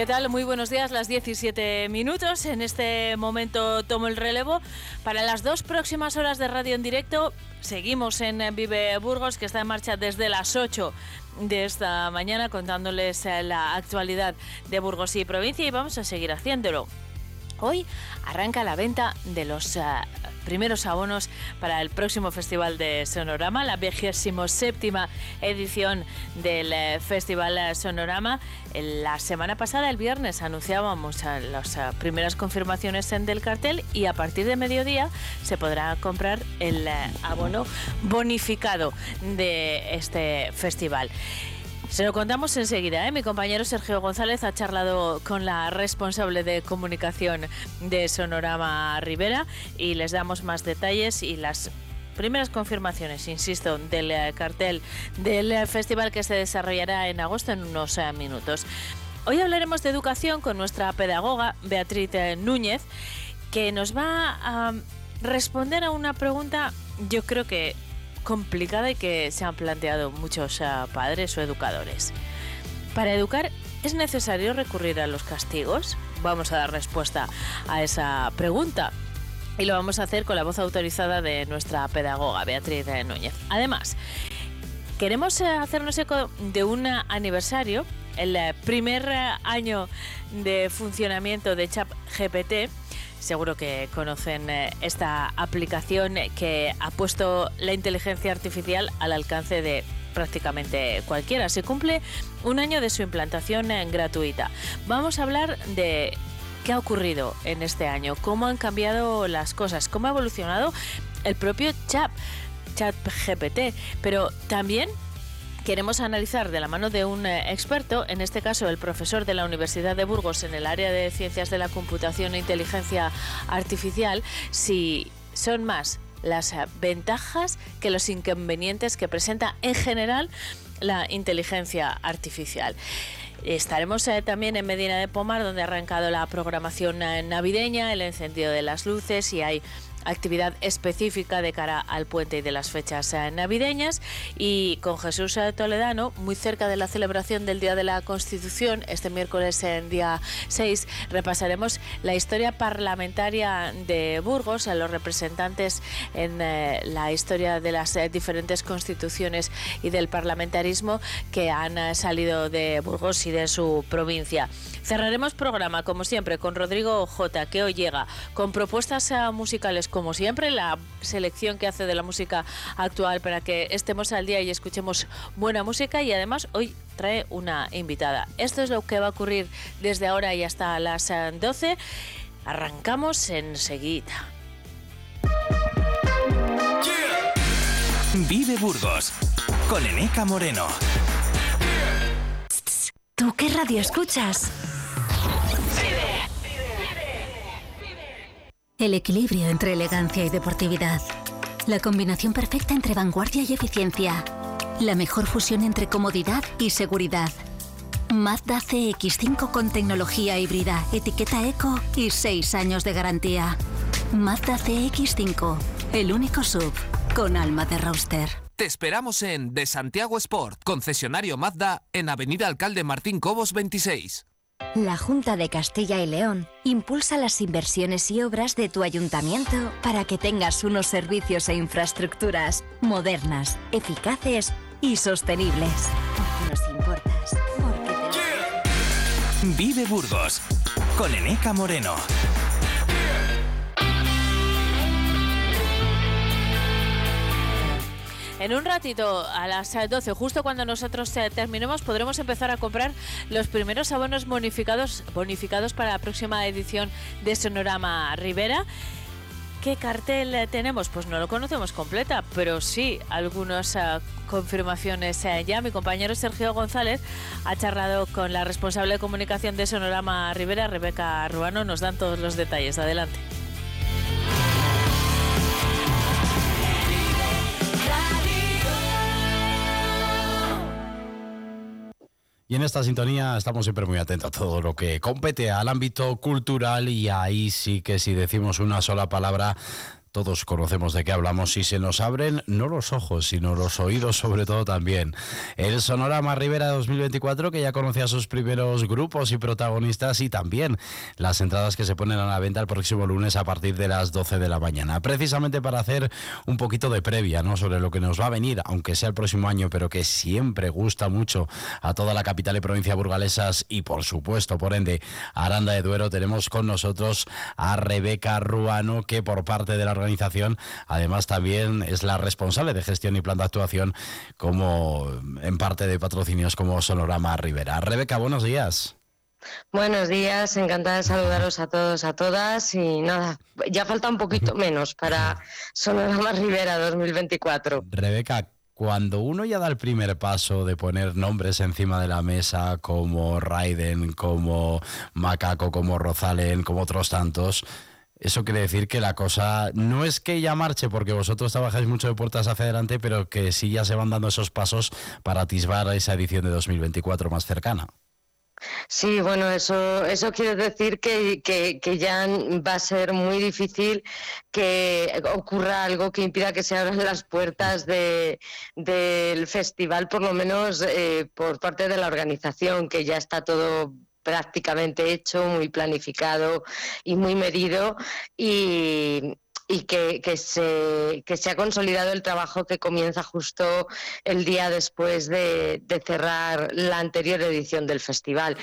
¿Qué tal? Muy buenos días, las 17 minutos. En este momento tomo el relevo. Para las dos próximas horas de radio en directo, seguimos en Vive Burgos, que está en marcha desde las 8 de esta mañana, contándoles la actualidad de Burgos y provincia, y vamos a seguir haciéndolo. Hoy arranca la venta de los primeros abonos para el próximo Festival de Sonorama, la 27ª edición del Festival Sonorama. La semana pasada, el viernes, anunciábamos las primeras confirmaciones del cartel, y a partir de mediodía se podrá comprar el abono bonificado de este festival. Se lo contamos enseguida, ¿eh? Mi compañero Sergio González ha charlado con la responsable de comunicación de Sonorama Ribera y les damos más detalles y las primeras confirmaciones, insisto, del cartel del festival, que se desarrollará en agosto en unos minutos. Hoy hablaremos de educación con nuestra pedagoga Beatriz Núñez, que nos va a responder a una pregunta, yo creo que complicada, y que se han planteado muchos padres o educadores. ¿Para educar es necesario recurrir a los castigos? Vamos a dar respuesta a esa pregunta, y lo vamos a hacer con la voz autorizada de nuestra pedagoga Beatriz Núñez. Además, queremos hacernos eco de un aniversario, el primer año de funcionamiento de ChatGPT. Seguro que conocen esta aplicación que ha puesto la inteligencia artificial al alcance de prácticamente cualquiera. Se cumple un año de su implantación gratuita. Vamos a hablar de qué ha ocurrido en este año, cómo han cambiado las cosas, cómo ha evolucionado el propio ChatGPT, pero también queremos analizar de la mano de un experto, en este caso el profesor de la Universidad de Burgos en el área de Ciencias de la Computación e Inteligencia Artificial, si son más las ventajas que los inconvenientes que presenta en general la inteligencia artificial. Estaremos también en Medina de Pomar, donde ha arrancado la programación navideña, el encendido de las luces, y hay actividad específica de cara al puente y de las fechas navideñas. Y con Jesús Toledano, muy cerca de la celebración del Día de la Constitución, este miércoles en día 6, repasaremos la historia parlamentaria de Burgos, a los representantes en la historia de las diferentes constituciones y del parlamentarismo que han salido de Burgos y de su provincia. Cerraremos programa, como siempre, con Rodrigo Jota, que hoy llega con propuestas musicales, como siempre, la selección que hace de la música actual para que estemos al día y escuchemos buena música, y además hoy trae una invitada. Esto es lo que va a ocurrir desde ahora y hasta las 12. Arrancamos enseguida. Yeah. Vive Burgos con Eneka Moreno. ¿Tú qué radio escuchas? El equilibrio entre elegancia y deportividad. La combinación perfecta entre vanguardia y eficiencia. La mejor fusión entre comodidad y seguridad. Mazda CX-5 con tecnología híbrida, etiqueta eco y 6 años de garantía. Mazda CX-5, el único SUV con alma de roadster. Te esperamos en De Santiago Sport, concesionario Mazda, en Avenida Alcalde Martín Cobos 26. La Junta de Castilla y León impulsa las inversiones y obras de tu ayuntamiento para que tengas unos servicios e infraestructuras modernas, eficaces y sostenibles. Porque nos importas. Porque te... Vive Burgos con Eneka Moreno. En un ratito, a las 12, justo cuando nosotros terminemos, podremos empezar a comprar los primeros abonos bonificados para la próxima edición de Sonorama Ribera. ¿Qué cartel tenemos? Pues no lo conocemos completa, pero sí algunas confirmaciones ya. Mi compañero Sergio González ha charlado con la responsable de comunicación de Sonorama Ribera, Rebeca Ruano. Nos dan todos los detalles. Adelante. Y en esta sintonía estamos siempre muy atentos a todo lo que compete al ámbito cultural, y ahí sí que si decimos una sola palabra Todos conocemos de qué hablamos y se nos abren no los ojos, sino los oídos sobre todo también. El Sonorama Ribera 2024, que ya conocía sus primeros grupos y protagonistas, y también las entradas que se ponen a la venta el próximo lunes a partir de las 12 de la mañana. Precisamente para hacer un poquito de previa, ¿no?, sobre lo que nos va a venir, aunque sea el próximo año, pero que siempre gusta mucho a toda la capital y provincia burgalesas y, por supuesto, por ende, a Aranda de Duero, tenemos con nosotros a Rebeca Ruano, que por parte de la organización, además también es la responsable de gestión y plan de actuación como en parte de patrocinios como Sonorama Ribera. Rebeca, buenos días. Buenos días, encantada de saludaros a todos, a todas, y nada, ya falta un poquito menos para Sonorama Ribera 2024. Rebeca, cuando uno ya da el primer paso de poner nombres encima de la mesa como Raiden, como Macaco, como Rozalén, como otros tantos, eso quiere decir que la cosa no es que ya marche, porque vosotros trabajáis mucho de puertas hacia adelante, pero que sí ya se van dando esos pasos para atisbar a esa edición de 2024 más cercana. Sí, bueno, eso quiere decir que ya va a ser muy difícil que ocurra algo que impida que se abran las puertas del festival, por lo menos por parte de la organización, que ya está todo prácticamente hecho, muy planificado y muy medido, y que se ha consolidado el trabajo que comienza justo el día después de cerrar la anterior edición del festival.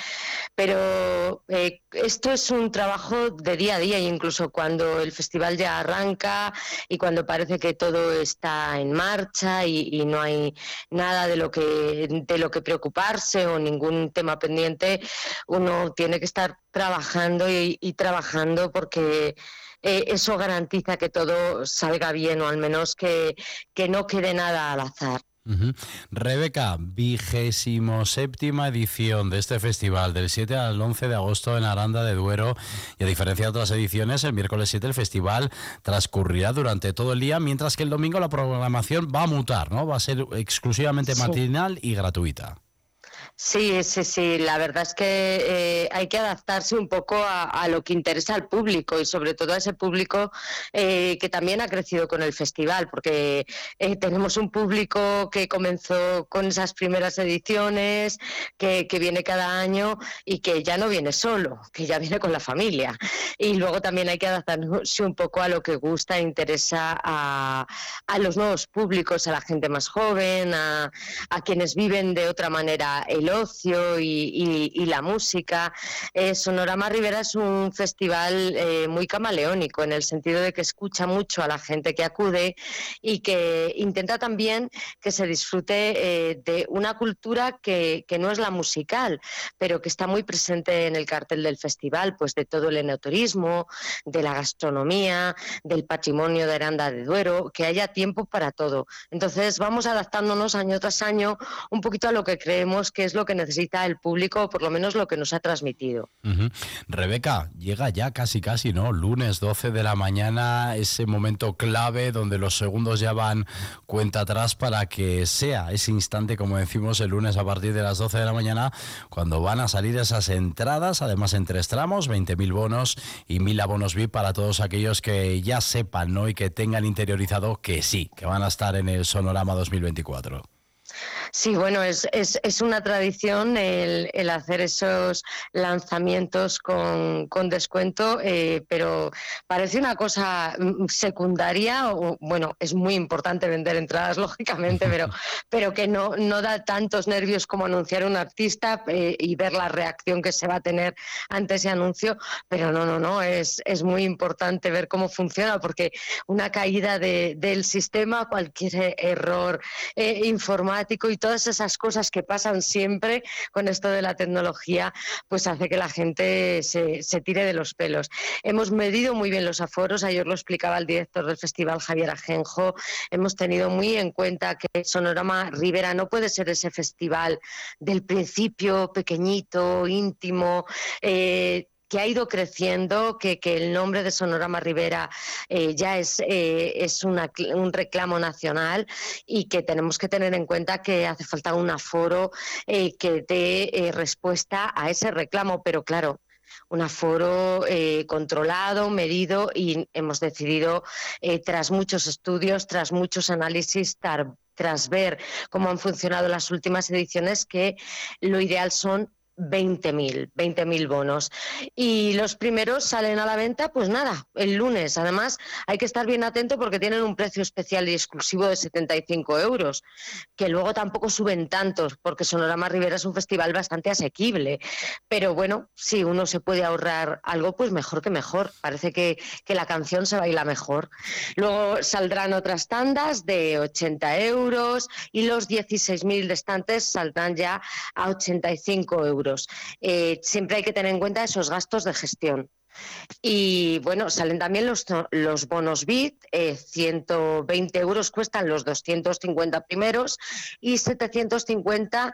Pero esto es un trabajo de día a día, e incluso cuando el festival ya arranca y cuando parece que todo está en marcha y no hay nada de lo que preocuparse o ningún tema pendiente, uno tiene que estar trabajando y trabajando, porque eso garantiza que todo salga bien, o al menos que no quede nada al azar. Uh-huh. Rebeca, 27ª edición de este festival, del 7 al 11 de agosto en Aranda de Duero, y a diferencia de otras ediciones, el miércoles 7 el festival transcurrirá durante todo el día, mientras que el domingo la programación va a mutar, ¿no? Va a ser exclusivamente matinal y gratuita. Sí. La verdad es que hay que adaptarse un poco a lo que interesa al público, y sobre todo a ese público que también ha crecido con el festival, porque tenemos un público que comenzó con esas primeras ediciones, que viene cada año y que ya no viene solo, que ya viene con la familia. Y luego también hay que adaptarse un poco a lo que gusta e interesa a los nuevos públicos, a la gente más joven, a quienes viven de otra manera el ocio y la música. Sonorama Ribera es un festival muy camaleónico, en el sentido de que escucha mucho a la gente que acude y que intenta también que se disfrute de una cultura que no es la musical, pero que está muy presente en el cartel del festival, pues de todo el enoturismo, de la gastronomía, del patrimonio de Aranda de Duero, que haya tiempo para todo. Entonces vamos adaptándonos año tras año un poquito a lo que creemos que es lo que necesita el público, o por lo menos lo que nos ha transmitido. Uh-huh. Rebeca, llega ya casi, ¿no? Lunes 12 de la mañana, ese momento clave donde los segundos ya van cuenta atrás para que sea ese instante, como decimos, el lunes a partir de las 12 de la mañana, cuando van a salir esas entradas, además en 3 tramos, 20.000 bonos y 1.000 abonos VIP para todos aquellos que ya sepan, ¿no?, y que tengan interiorizado que sí, que van a estar en el Sonorama 2024. Sí, bueno, es una tradición el hacer esos lanzamientos con descuento, pero parece una cosa secundaria, o bueno, es muy importante vender entradas, lógicamente, pero que no da tantos nervios como anunciar a un artista y ver la reacción que se va a tener ante ese anuncio. Pero no, es muy importante ver cómo funciona, porque una caída del sistema, cualquier error informático y todas esas cosas que pasan siempre con esto de la tecnología, pues hace que la gente se tire de los pelos. Hemos medido muy bien los aforos, ayer lo explicaba el director del festival, Javier Ajenjo. Hemos tenido muy en cuenta que Sonorama Ribera no puede ser ese festival del principio, pequeñito, íntimo, que ha ido creciendo, que el nombre de Sonorama Ribera ya es un reclamo nacional, y que tenemos que tener en cuenta que hace falta un aforo que dé respuesta a ese reclamo. Pero claro, un aforo controlado, medido, y hemos decidido, tras muchos estudios, tras muchos análisis, tras ver cómo han funcionado las últimas ediciones, que lo ideal son 20.000 bonos. Y los primeros salen a la venta, pues nada, el lunes. Además, hay que estar bien atento porque tienen un precio especial y exclusivo de 75 euros, que luego tampoco suben tantos, porque Sonorama Ribera es un festival bastante asequible. Pero bueno, si uno se puede ahorrar algo, pues mejor que mejor. Parece que la canción se baila mejor. Luego saldrán otras tandas de 80 euros y los 16.000 restantes saldrán ya a 85 euros. Siempre hay que tener en cuenta esos gastos de gestión. Y bueno, salen también los bonos BID, 120 euros cuestan los 250 primeros y 750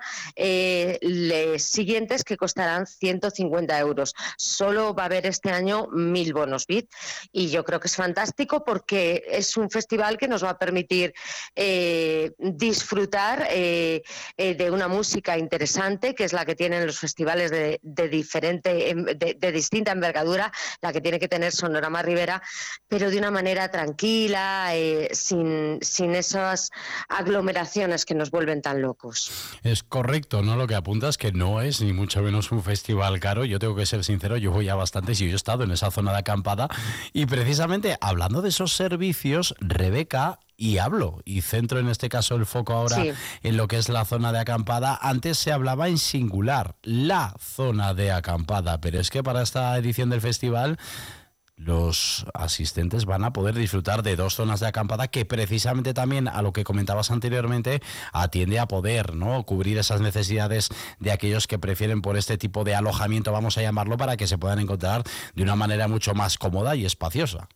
siguientes, que costarán 150 euros. Solo va a haber este año 1.000 bonos BID, y yo creo que es fantástico porque es un festival que nos va a permitir disfrutar de una música interesante, que es la que tienen los festivales de distinta envergadura, la que tiene que tener Sonorama Ribera, pero de una manera tranquila, sin esas aglomeraciones que nos vuelven tan locos. Es correcto, ¿no? Lo que apuntas, que no es ni mucho menos un festival caro. Yo tengo que ser sincero, yo voy a bastantes y yo he estado en esa zona de acampada, y precisamente hablando de esos servicios, Rebeca, y centro en este caso el foco ahora en lo que es la zona de acampada. Antes se hablaba en singular, la zona de acampada, pero es que para esta edición del festival los asistentes van a poder disfrutar de dos zonas de acampada que precisamente también, a lo que comentabas anteriormente, atiende a poder, ¿no?, cubrir esas necesidades de aquellos que prefieren por este tipo de alojamiento, vamos a llamarlo, para que se puedan encontrar de una manera mucho más cómoda y espaciosa.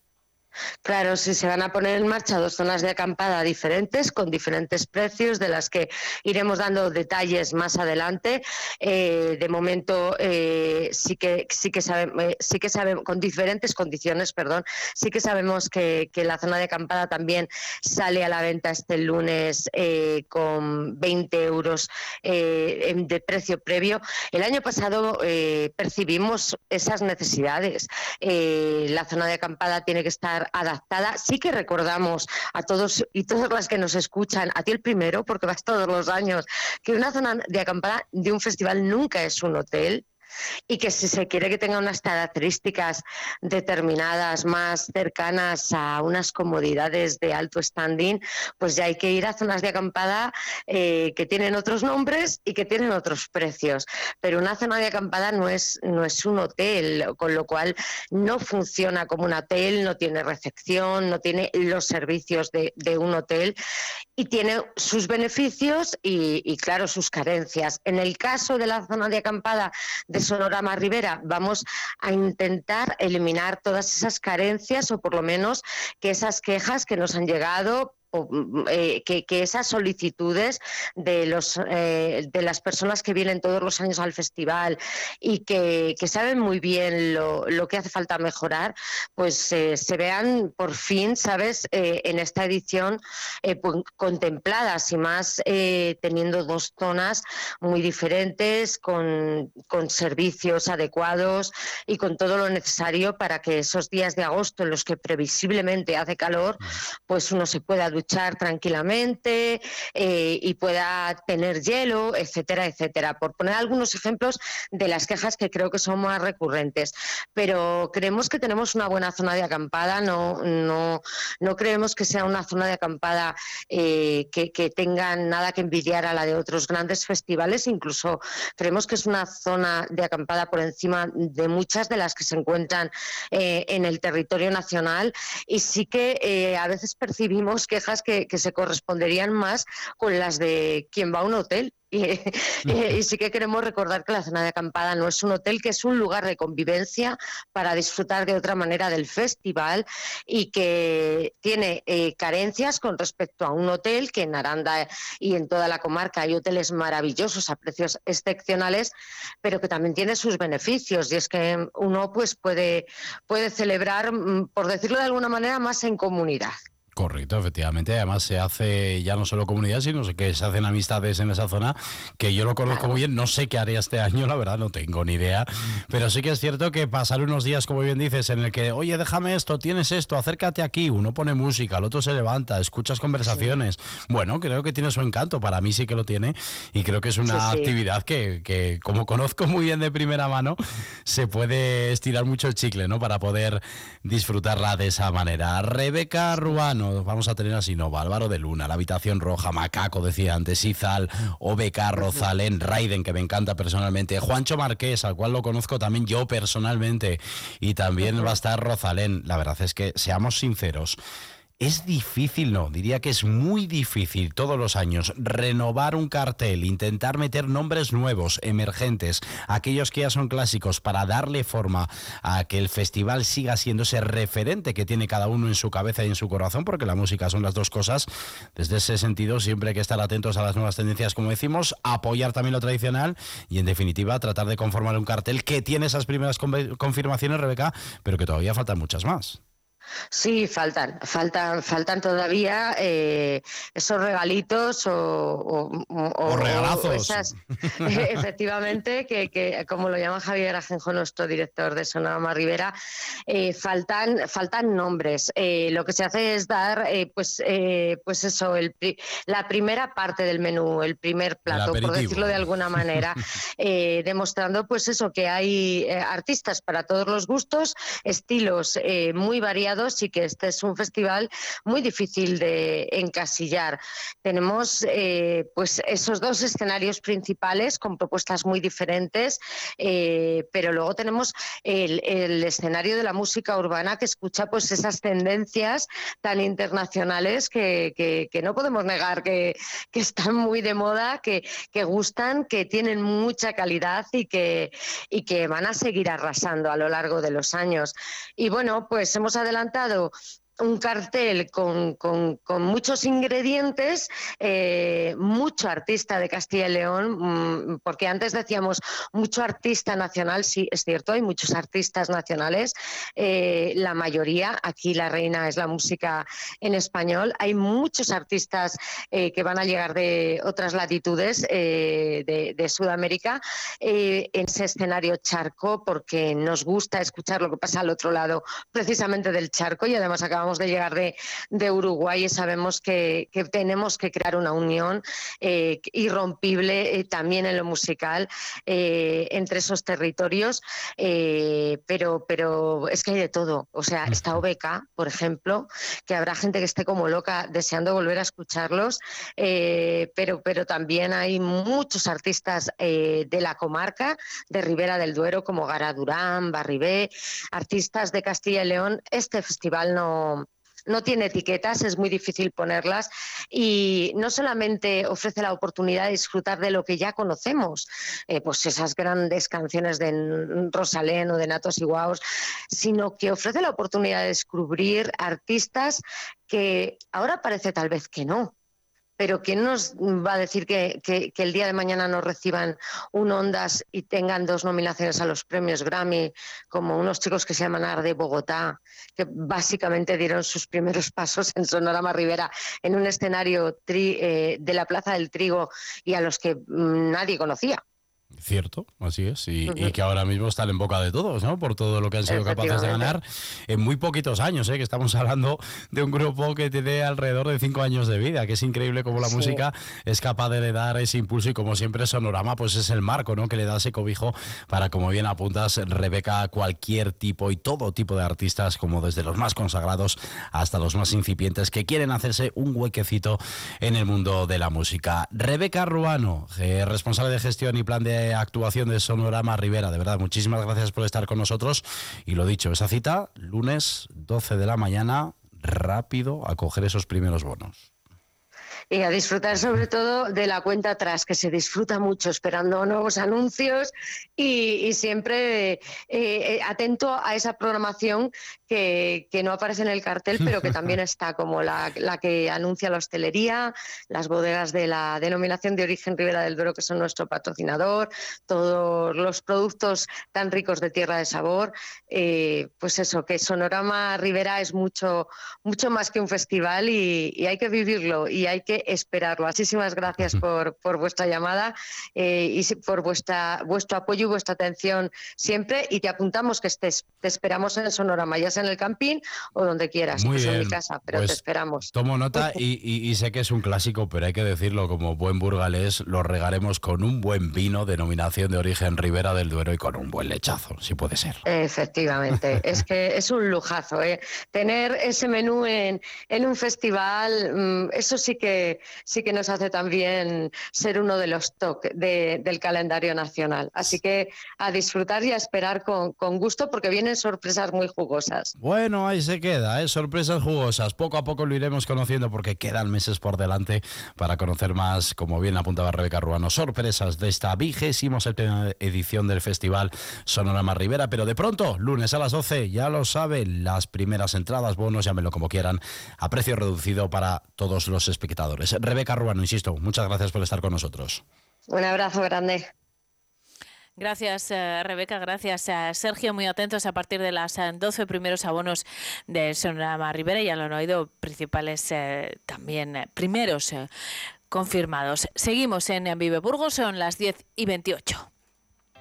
Claro, sí, se van a poner en marcha dos zonas de acampada diferentes, con diferentes precios, de las que iremos dando detalles más adelante. De momento, sí que sabemos, con diferentes condiciones, sí que sabemos que la zona de acampada también sale a la venta este lunes con 20 euros de precio previo. El año pasado percibimos esas necesidades. La zona de acampada tiene que estar adaptada. Sí que recordamos a todos y todas las que nos escuchan, a ti el primero, porque vas todos los años, que una zona de acampada de un festival nunca es un hotel, y que si se quiere que tenga unas características determinadas, más cercanas a unas comodidades de alto standing, pues ya hay que ir a zonas de acampada que tienen otros nombres y que tienen otros precios. Pero una zona de acampada no es un hotel, con lo cual no funciona como un hotel, no tiene recepción, no tiene los servicios de un hotel, y tiene sus beneficios y claro, sus carencias. En el caso de la zona de acampada de Sonorama Ribera, vamos a intentar eliminar todas esas carencias, o por lo menos que esas quejas que nos han llegado, que esas solicitudes de las personas que vienen todos los años al festival y que saben muy bien lo que hace falta mejorar, pues se vean por fin, ¿sabes?, en esta edición pues, contempladas, y más teniendo dos zonas muy diferentes, con servicios adecuados y con todo lo necesario para que esos días de agosto en los que previsiblemente hace calor, pues uno se pueda luchar tranquilamente y pueda tener hielo, etcétera, etcétera. Por poner algunos ejemplos de las quejas que creo que son más recurrentes. Pero creemos que tenemos una buena zona de acampada, no creemos que sea una zona de acampada que tenga nada que envidiar a la de otros grandes festivales. Incluso creemos que es una zona de acampada por encima de muchas de las que se encuentran en el territorio nacional, y sí que a veces percibimos quejas que se corresponderían más con las de quien va a un hotel. Y sí que queremos recordar que la zona de acampada no es un hotel, que es un lugar de convivencia para disfrutar de otra manera del festival, y que tiene carencias con respecto a un hotel, que en Aranda y en toda la comarca hay hoteles maravillosos a precios excepcionales, pero que también tiene sus beneficios, y es que uno pues puede celebrar, por decirlo de alguna manera, más en comunidad. Correcto, efectivamente. Además se hace ya no solo comunidad, sino que se hacen amistades en esa zona, que yo lo conozco muy bien. No sé qué haré este año, la verdad, no tengo ni idea. Pero sí que es cierto que pasar unos días, como bien dices, en el que, oye, déjame esto, tienes esto, acércate aquí. Uno pone música, el otro se levanta, escuchas conversaciones. Sí. Bueno, creo que tiene su encanto. Para mí sí que lo tiene. Y creo que es una actividad que, como conozco muy bien de primera mano, se puede estirar mucho el chicle, ¿no? Para poder disfrutarla de esa manera. Rebeca Ruano. Vamos a tener a Sinova, Álvaro de Luna, La Habitación Roja, Macaco, decía antes, Izal, OBK, Rozalén, Raiden, que me encanta personalmente, Juancho Marqués, al cual lo conozco también yo personalmente, y también va a estar Rozalén. La verdad es que, seamos sinceros, es difícil, no, diría que es muy difícil todos los años renovar un cartel, intentar meter nombres nuevos, emergentes, aquellos que ya son clásicos, para darle forma a que el festival siga siendo ese referente que tiene cada uno en su cabeza y en su corazón, porque la música son las dos cosas. Desde ese sentido, siempre hay que estar atentos a las nuevas tendencias, como decimos, apoyar también lo tradicional y, en definitiva, tratar de conformar un cartel que tiene esas primeras confirmaciones, Rebeca, pero que todavía faltan muchas más. Sí, faltan todavía esos regalitos o regalazos. Esas, efectivamente, que como lo llama Javier Ajenjo, nuestro director de Sonorama Ribera, faltan nombres. Lo que se hace es dar, pues eso, la primera parte del menú, el primer plato, por decirlo de alguna manera, demostrando, pues eso, que hay artistas para todos los gustos, estilos muy variados. Sí que este es un festival muy difícil de encasillar. Tenemos pues esos dos escenarios principales con propuestas muy diferentes, pero luego tenemos el escenario de la música urbana, que escucha pues esas tendencias tan internacionales que no podemos negar que están muy de moda, que gustan, que tienen mucha calidad y que van a seguir arrasando a lo largo de los años. Y bueno, pues hemos adelantado un cartel con muchos ingredientes, mucho artista de Castilla y León, porque antes decíamos mucho artista nacional. Sí, es cierto, hay muchos artistas nacionales, la mayoría, aquí la reina es la música en español. Hay muchos artistas que van a llegar de otras latitudes, de Sudamérica, en ese escenario charco, porque nos gusta escuchar lo que pasa al otro lado precisamente del charco, y además acabamos de llegar de Uruguay, y sabemos que tenemos que crear una unión irrompible también en lo musical entre esos territorios, pero es que hay de todo. O sea, está OBK, por ejemplo, que habrá gente que esté como loca deseando volver a escucharlos, pero también hay muchos artistas de la comarca de Ribera del Duero, como Gara Durán, Barribé, artistas de Castilla y León. Este festival no tiene etiquetas, es muy difícil ponerlas, y no solamente ofrece la oportunidad de disfrutar de lo que ya conocemos, pues esas grandes canciones de Rozalén o de Natos y Guaos, sino que ofrece la oportunidad de descubrir artistas que ahora parece tal vez que no. Pero ¿quién nos va a decir que el día de mañana no reciban un Ondas y tengan 2 nominaciones a los premios Grammy, como unos chicos que se llaman Ar de Bogotá, que básicamente dieron sus primeros pasos en Sonorama Ribera, en un escenario de la Plaza del Trigo, y a los que nadie conocía? Cierto, así es, y que ahora mismo están en boca de todos, ¿no? Por todo lo que han sido capaces de ganar en muy poquitos años, que estamos hablando de un grupo que tiene alrededor de 5 años de vida, que es increíble cómo la música es capaz de dar ese impulso, y como siempre Sonorama pues es el marco, ¿no?, que le da ese cobijo para, como bien apuntas, Rebeca, cualquier tipo y todo tipo de artistas, como desde los más consagrados hasta los más incipientes, que quieren hacerse un huequecito en el mundo de la música. Rebeca Ruano, responsable de gestión y plan de actuación de Sonorama Ribera. De verdad, muchísimas gracias por estar con nosotros, y lo dicho, esa cita, lunes 12 de la mañana, rápido a coger esos primeros bonos. y a disfrutar sobre todo de la cuenta atrás, que se disfruta mucho esperando nuevos anuncios y siempre atento a esa programación que no aparece en el cartel, pero que también está, como la que anuncia la hostelería, las bodegas de la denominación de origen Ribera del Duero, que son nuestro patrocinador, todos los productos tan ricos de tierra de sabor, pues eso, que Sonorama Ribera es mucho más que un festival y hay que vivirlo y hay que esperarlo. Muchísimas gracias por vuestra llamada y por vuestro apoyo y vuestra atención siempre, y te apuntamos que te esperamos en Sonorama, ya sea en el campín o donde quieras, muy pues bien, en mi casa, pero pues te esperamos. Tomo nota y sé que es un clásico, pero hay que decirlo, como buen burgalés lo regaremos con un buen vino, denominación de origen Ribera del Duero, y con un buen lechazo, si puede ser. Efectivamente, es que es un lujazo, tener ese menú en un festival, eso sí que nos hace también ser uno de los top del calendario nacional. Así que a disfrutar y a esperar con gusto, porque vienen sorpresas muy jugosas. Bueno, ahí se queda, sorpresas jugosas. Poco a poco lo iremos conociendo, porque quedan meses por delante para conocer más, como bien apuntaba Rebeca Ruano, sorpresas de esta 27ª edición del Festival Sonorama Ribera. Pero de pronto, lunes a las 12, ya lo saben, las primeras entradas, bonos, llámenlo como quieran, a precio reducido para todos los espectadores. Rebeca Ruano, insisto, muchas gracias por estar con nosotros. Un abrazo grande. Gracias, Rebeca, gracias, Sergio. Muy atentos a partir de las 12, primeros abonos de Sonorama Ribera, ya lo han oído, principales también, primeros confirmados. Seguimos en Vive Burgos, son las 10:28.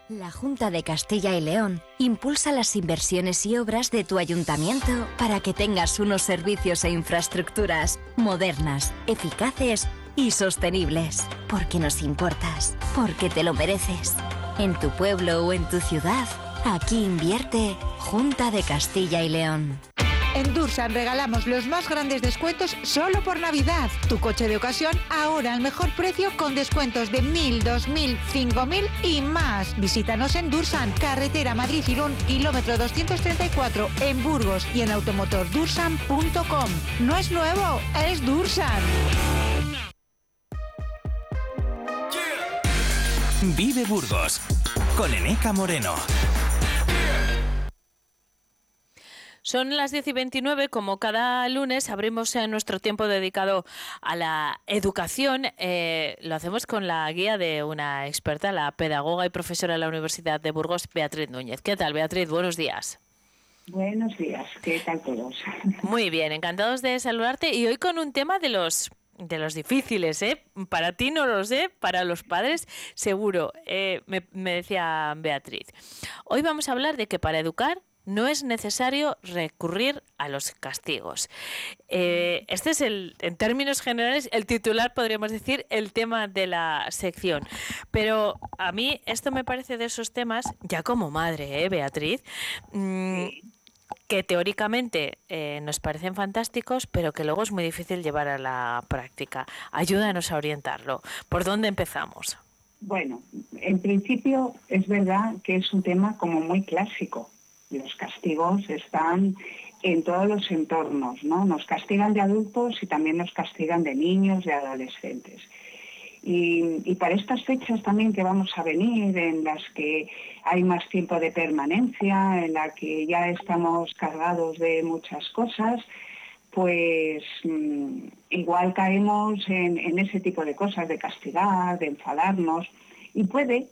La Junta de Castilla y León impulsa las inversiones y obras de tu ayuntamiento para que tengas unos servicios e infraestructuras modernas, eficaces y sostenibles. Porque nos importas, porque te lo mereces. En tu pueblo o en tu ciudad, aquí invierte Junta de Castilla y León. En Dursan regalamos los más grandes descuentos solo por Navidad. Tu coche de ocasión ahora al mejor precio, con descuentos de 1.000, 2.000, 5.000 y más. Visítanos en Dursan, carretera Madrid-Irún, kilómetro 234, en Burgos, y en automotordursan.com. No es nuevo, es Dursan. Yeah. Vive Burgos, con Eneka Moreno. Son las 10:29, como cada lunes abrimos nuestro tiempo dedicado a la educación. Lo hacemos con la guía de una experta, la pedagoga y profesora de la Universidad de Burgos, Beatriz Núñez. ¿Qué tal, Beatriz? Buenos días. Buenos días. ¿Qué tal todos? Muy bien, encantados de saludarte. Y hoy con un tema de los difíciles, para ti no lo sé, para los padres seguro. Me decía Beatriz, hoy vamos a hablar de que para educar no es necesario recurrir a los castigos. Este es, en términos generales, el titular, podríamos decir, el tema de la sección. Pero a mí esto me parece de esos temas, ya como madre, Beatriz, que teóricamente nos parecen fantásticos, pero que luego es muy difícil llevar a la práctica. Ayúdanos a orientarlo. ¿Por dónde empezamos? Bueno, en principio es verdad que es un tema como muy clásico. Los castigos están en todos los entornos, ¿no? Nos castigan de adultos y también nos castigan de niños, de adolescentes. Y para estas fechas también que vamos a venir, en las que hay más tiempo de permanencia, en la que ya estamos cargados de muchas cosas, pues igual caemos en ese tipo de cosas, de castigar, de enfadarnos. Y puede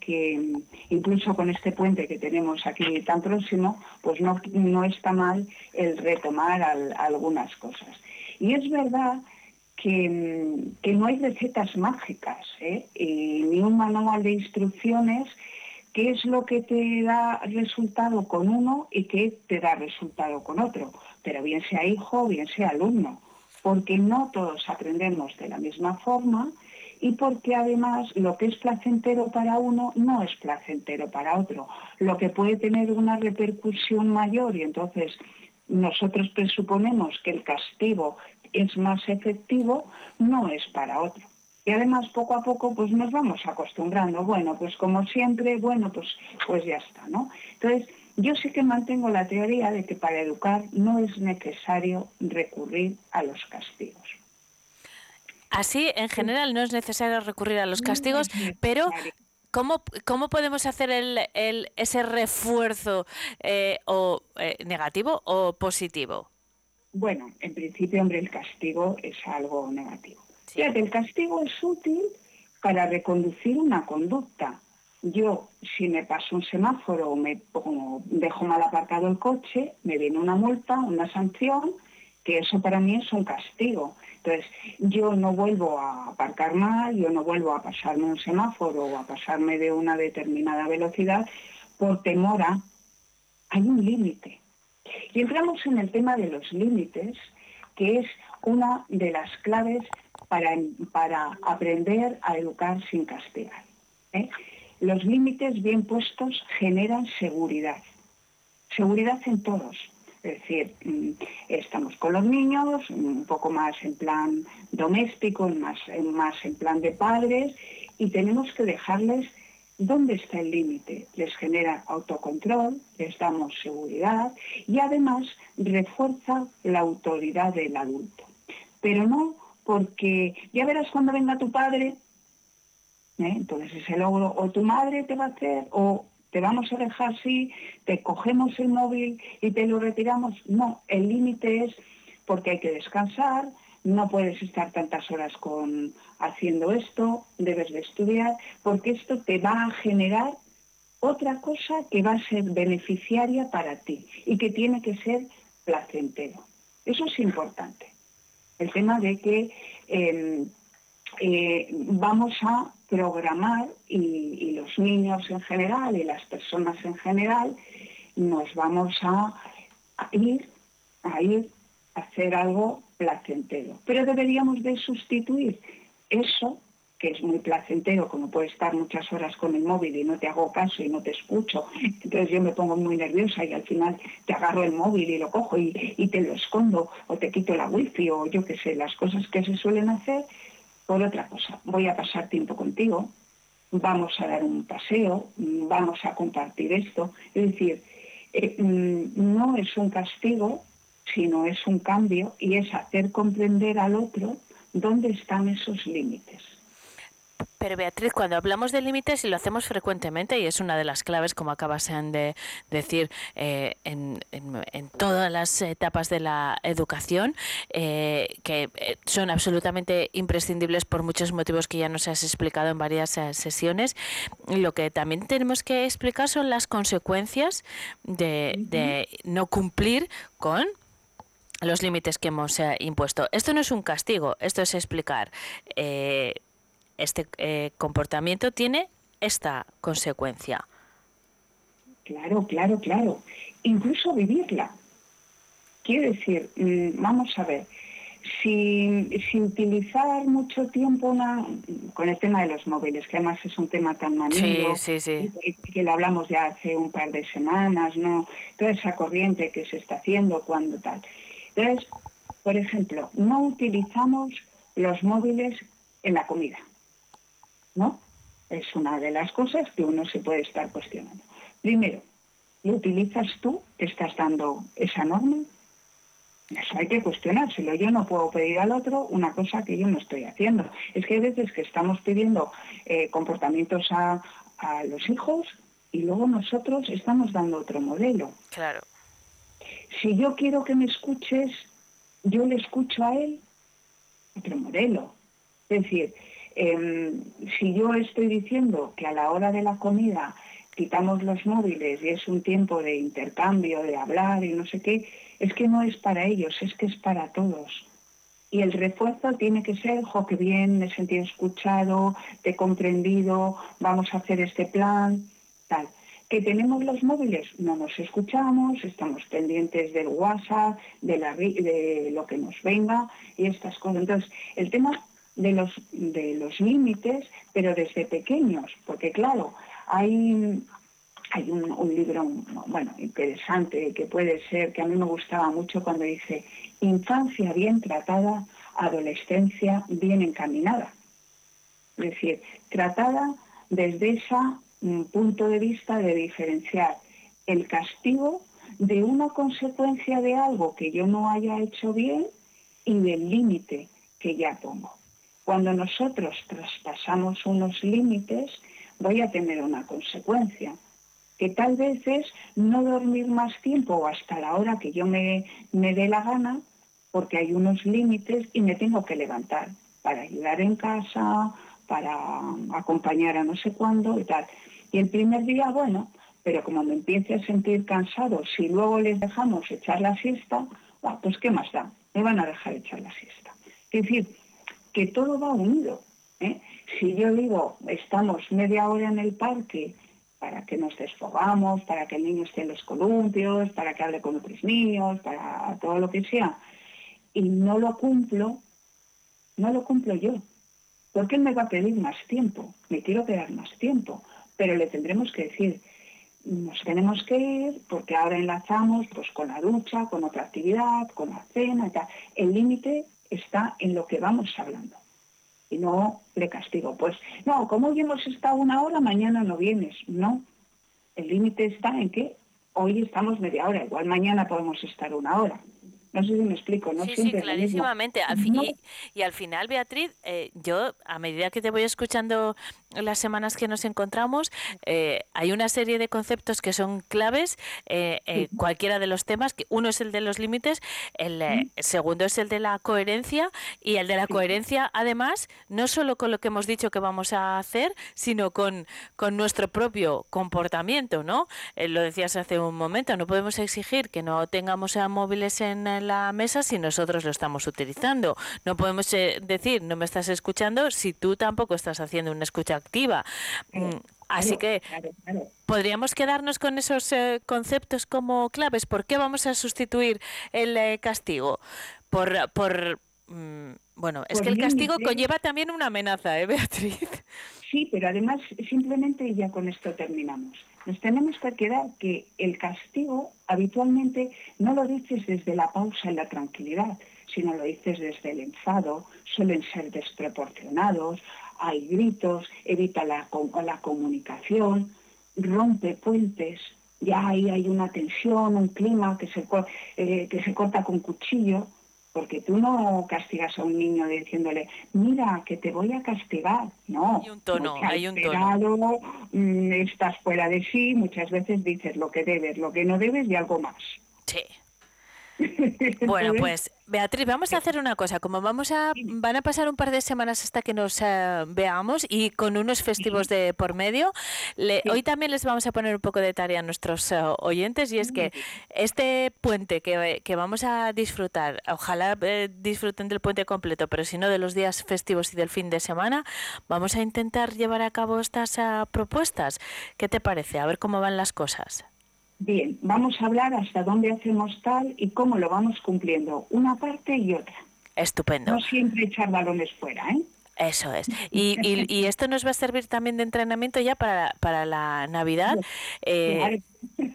que incluso con este puente que tenemos aquí tan próximo, pues no está mal el retomar algunas cosas. Y es verdad que no hay recetas mágicas, y ni un manual de instrucciones, que es lo que te da resultado con uno y que te da resultado con otro, pero bien sea hijo o bien sea alumno, porque no todos aprendemos de la misma forma. Y porque además lo que es placentero para uno no es placentero para otro, lo que puede tener una repercusión mayor, y entonces nosotros presuponemos que el castigo es más efectivo, no es para otro. Y además poco a poco pues nos vamos acostumbrando, bueno, pues como siempre, bueno, pues ya está, ¿no? Entonces yo sí que mantengo la teoría de que para educar no es necesario recurrir a los castigos. Así, en general, no es necesario recurrir a los castigos, pero ¿cómo podemos hacer ese refuerzo negativo o positivo? Bueno, en principio, hombre, el castigo es algo negativo. Sí. Fíjate, el castigo es útil para reconducir una conducta. Yo, si me paso un semáforo o dejo mal aparcado el coche, me viene una multa, una sanción, que eso para mí es un castigo. Entonces, yo no vuelvo a aparcar mal, yo no vuelvo a pasarme un semáforo o a pasarme de una determinada velocidad por temor a... Hay un límite. Y entramos en el tema de los límites, que es una de las claves para aprender a educar sin castigar, ¿eh? Los límites bien puestos generan seguridad. Seguridad en todos. Es decir, estamos con los niños, un poco más en plan doméstico, más en plan de padres, y tenemos que dejarles dónde está el límite. Les genera autocontrol, les damos seguridad y además refuerza la autoridad del adulto. Pero no porque ya verás cuando venga tu padre, ¿eh? Entonces ese logro o tu madre te va a hacer o te vamos a dejar así, te cogemos el móvil y te lo retiramos. No, el límite es porque hay que descansar, no puedes estar tantas horas haciendo esto, debes de estudiar, porque esto te va a generar otra cosa que va a ser beneficiaria para ti y que tiene que ser placentero. Eso es importante. El tema de que vamos a programar y los niños en general y las personas en general nos vamos a ir a hacer algo placentero. Pero deberíamos de sustituir eso, que es muy placentero, como puede estar muchas horas con el móvil y no te hago caso y no te escucho, entonces yo me pongo muy nerviosa y al final te agarro el móvil y lo cojo y te lo escondo o te quito la wifi o yo qué sé, las cosas que se suelen hacer, por otra cosa. Voy a pasar tiempo contigo, vamos a dar un paseo, vamos a compartir esto. Es decir, no es un castigo, sino es un cambio y es hacer comprender al otro dónde están esos límites. Pero Beatriz, cuando hablamos de límites y lo hacemos frecuentemente, y es una de las claves, como acabas de decir, en todas las etapas de la educación, que son absolutamente imprescindibles por muchos motivos que ya nos has explicado en varias sesiones, lo que también tenemos que explicar son las consecuencias de no cumplir con los límites que hemos impuesto. Esto no es un castigo, esto es explicar... Este comportamiento tiene esta consecuencia. Claro, claro, claro. Incluso vivirla. Quiero decir, vamos a ver, si utilizar mucho tiempo con el tema de los móviles, que además es un tema tan manido, sí. Que lo hablamos ya hace un par de semanas, ¿no? Toda esa corriente que se está haciendo, cuando tal. Entonces, por ejemplo, no utilizamos los móviles en la comida, ¿no? Es una de las cosas que uno se puede estar cuestionando. Primero, ¿lo utilizas tú? ¿Te estás dando esa norma? Eso hay que cuestionárselo. Yo no puedo pedir al otro una cosa que yo no estoy haciendo. Es que hay veces que estamos pidiendo comportamientos a los hijos y luego nosotros estamos dando otro modelo. Claro. Si yo quiero que me escuches, yo le escucho a él otro modelo. Es decir, si yo estoy diciendo que a la hora de la comida quitamos los móviles y es un tiempo de intercambio, de hablar y no sé qué, es que no es para ellos, es que es para todos. Y el refuerzo tiene que ser, jo, que bien, me he sentido escuchado, te he comprendido, vamos a hacer este plan, tal. Que tenemos los móviles, no nos escuchamos, estamos pendientes del WhatsApp, de lo que nos venga y estas cosas. Entonces, el tema... De los límites, pero desde pequeños, porque claro, hay un libro bueno interesante que puede ser, que a mí me gustaba mucho cuando dice, infancia bien tratada, adolescencia bien encaminada. Es decir, tratada desde ese punto de vista de diferenciar el castigo de una consecuencia de algo que yo no haya hecho bien y del límite que ya pongo. Cuando nosotros traspasamos unos límites, voy a tener una consecuencia, que tal vez es no dormir más tiempo o hasta la hora que yo me dé la gana, porque hay unos límites y me tengo que levantar para ayudar en casa, para acompañar a no sé cuándo y tal. Y el primer día, bueno, pero como me empiece a sentir cansado, si luego les dejamos echar la siesta, pues qué más da, me van a dejar echar la siesta. Es decir, que todo va unido, ¿eh? Si yo digo, estamos media hora en el parque para que nos desfogamos, para que el niño esté en los columpios, para que hable con otros niños, para todo lo que sea, y no lo cumplo yo, porque él me va a pedir más tiempo, me quiero quedar más tiempo, pero le tendremos que decir, nos tenemos que ir porque ahora enlazamos pues con la ducha, con otra actividad, con la cena y tal. El límite está en lo que vamos hablando. Y no le castigo, pues, no, como hoy hemos estado una hora, mañana no vienes. No, el límite está en que hoy estamos media hora, igual mañana podemos estar una hora. No sé si me explico, ¿no? Sí, siempre sí, clarísimamente. Y al final, Beatriz, yo, a medida que te voy escuchando las semanas que nos encontramos, hay una serie de conceptos que son claves, sí, cualquiera de los temas. Que uno es el de los límites, el segundo es el de la coherencia, y el de la coherencia, además, no solo con lo que hemos dicho que vamos a hacer, sino con nuestro propio comportamiento, ¿no? Lo decías hace un momento, no podemos exigir que no tengamos móviles en la mesa si nosotros lo estamos utilizando. No podemos decir, no me estás escuchando si tú tampoco estás haciendo una escucha activa. Así que podríamos quedarnos con esos conceptos como claves. ¿Por qué vamos a sustituir el castigo? Es que el castigo conlleva también una amenaza, ¿eh, Beatriz? Sí, pero además, simplemente, ya con esto terminamos. Nos tenemos que quedar que el castigo habitualmente no lo dices desde la pausa y la tranquilidad, sino lo dices desde el enfado, suelen ser desproporcionados, hay gritos, evita la comunicación, rompe puentes, ya ahí hay una tensión, un clima que se corta con cuchillo. Porque tú no castigas a un niño diciéndole, mira, que te voy a castigar. No, hay un tono. Estás fuera de sí, muchas veces dices lo que debes, lo que no debes y algo más. Sí. Bueno, pues Beatriz, vamos a hacer una cosa. Como van a pasar un par de semanas hasta que nos veamos y con unos festivos de por medio, hoy también les vamos a poner un poco de tarea a nuestros oyentes, y es que este puente que vamos a disfrutar, ojalá disfruten del puente completo, pero si no, de los días festivos y del fin de semana, vamos a intentar llevar a cabo estas propuestas. ¿Qué te parece? A ver cómo van las cosas. Bien, vamos a hablar hasta dónde hacemos tal y cómo lo vamos cumpliendo, una parte y otra. Estupendo. No siempre echar balones fuera, ¿eh? Eso es. Y esto nos va a servir también de entrenamiento ya para la Navidad.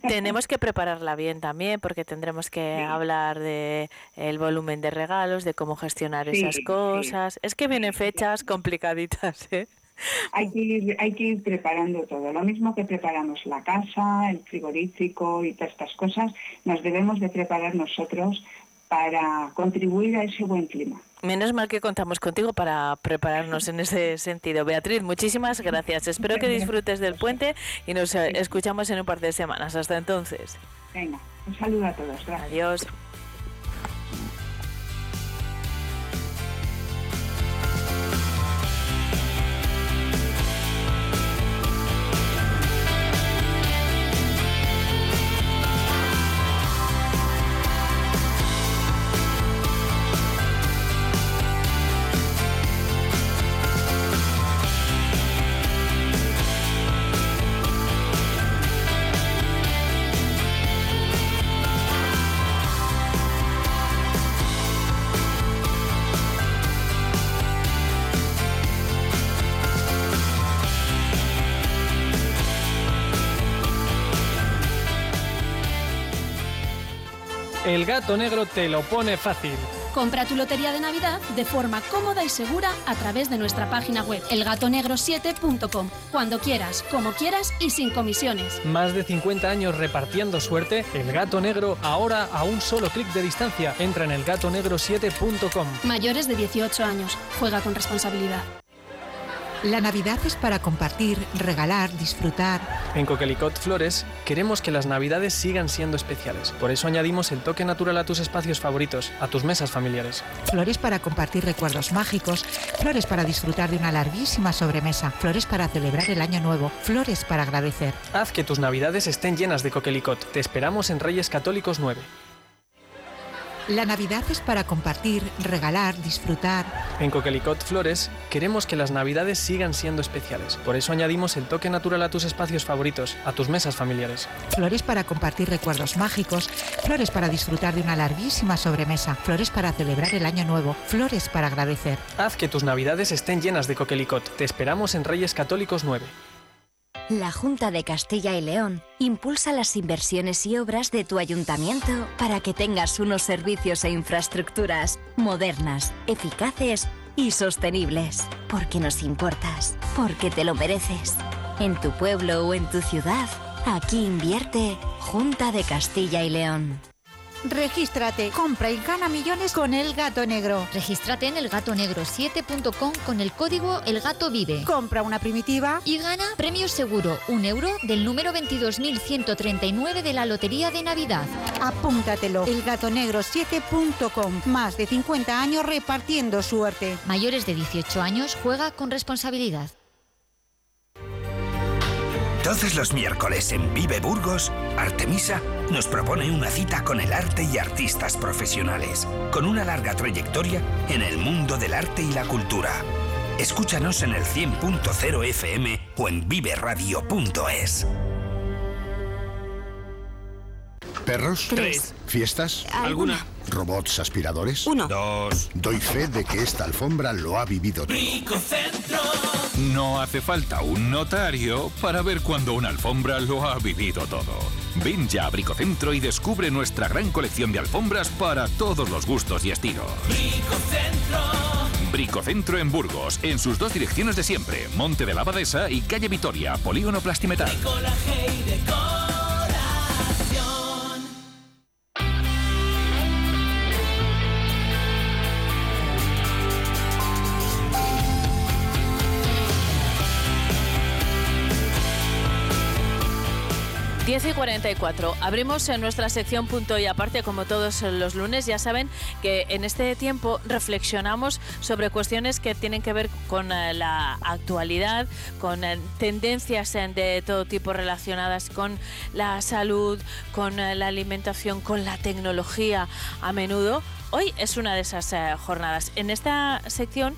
Tenemos que prepararla bien también, porque tendremos que hablar de el volumen de regalos, de cómo gestionar esas cosas. Sí. Es que vienen fechas complicaditas, ¿eh? Hay que ir preparando todo. Lo mismo que preparamos la casa, el frigorífico y todas estas cosas, nos debemos de preparar nosotros para contribuir a ese buen clima. Menos mal que contamos contigo para prepararnos en ese sentido. Beatriz, muchísimas gracias. Espero que disfrutes del puente y nos escuchamos en un par de semanas. Hasta entonces. Venga, un saludo a todos. Gracias. Adiós. El Gato Negro te lo pone fácil. Compra tu lotería de Navidad de forma cómoda y segura a través de nuestra página web, elgatonegro7.com. Cuando quieras, como quieras y sin comisiones. Más de 50 años repartiendo suerte, El Gato Negro, ahora a un solo clic de distancia. Entra en elgatonegro7.com. Mayores de 18 años. Juega con responsabilidad. La Navidad es para compartir, regalar, disfrutar. En Coquelicot Flores queremos que las Navidades sigan siendo especiales. Por eso añadimos el toque natural a tus espacios favoritos, a tus mesas familiares. Flores para compartir recuerdos mágicos, flores para disfrutar de una larguísima sobremesa, flores para celebrar el año nuevo, flores para agradecer. Haz que tus Navidades estén llenas de Coquelicot. Te esperamos en Reyes Católicos 9. La Navidad es para compartir, regalar, disfrutar. En Coquelicot Flores queremos que las Navidades sigan siendo especiales. Por eso añadimos el toque natural a tus espacios favoritos, a tus mesas familiares. Flores para compartir recuerdos mágicos, flores para disfrutar de una larguísima sobremesa, flores para celebrar el año nuevo, flores para agradecer. Haz que tus Navidades estén llenas de Coquelicot. Te esperamos en Reyes Católicos 9. La Junta de Castilla y León impulsa las inversiones y obras de tu ayuntamiento para que tengas unos servicios e infraestructuras modernas, eficaces y sostenibles. Porque nos importas, porque te lo mereces. En tu pueblo o en tu ciudad, aquí invierte Junta de Castilla y León. Regístrate, compra y gana millones con El Gato Negro. Regístrate en elgatonegro7.com con el código El Gato Vive. Compra una primitiva y gana premio seguro, 1 euro del número 22.139 de la Lotería de Navidad. Apúntatelo, elgatonegro7.com. Más de 50 años repartiendo suerte. Mayores de 18 años, juega con responsabilidad. Todos los miércoles en Vive Burgos, Artemisa nos propone una cita con el arte y artistas profesionales, con una larga trayectoria en el mundo del arte y la cultura. Escúchanos en el 100.0 FM o en viveradio.es. ¿Perros? 3. ¿Fiestas? ¿Alguna? ¿Robots aspiradores? 1. 2. Doy fe de que esta alfombra lo ha vivido todo. Brico Centro. No hace falta un notario para ver cuando una alfombra lo ha vivido todo. Ven ya a Brico Centro y descubre nuestra gran colección de alfombras para todos los gustos y estilos. Brico Centro. Brico Centro en Burgos, en sus 2 direcciones de siempre, Monte de la Abadesa y calle Vitoria, Polígono Plastimetal. Bricolaje y decor. Y 44. Abrimos en nuestra sección Punto y Aparte, como todos los lunes. Ya saben que en este tiempo reflexionamos sobre cuestiones que tienen que ver con la actualidad, con tendencias de todo tipo relacionadas con la salud, con la alimentación, con la tecnología a menudo. Hoy es una de esas jornadas. En esta sección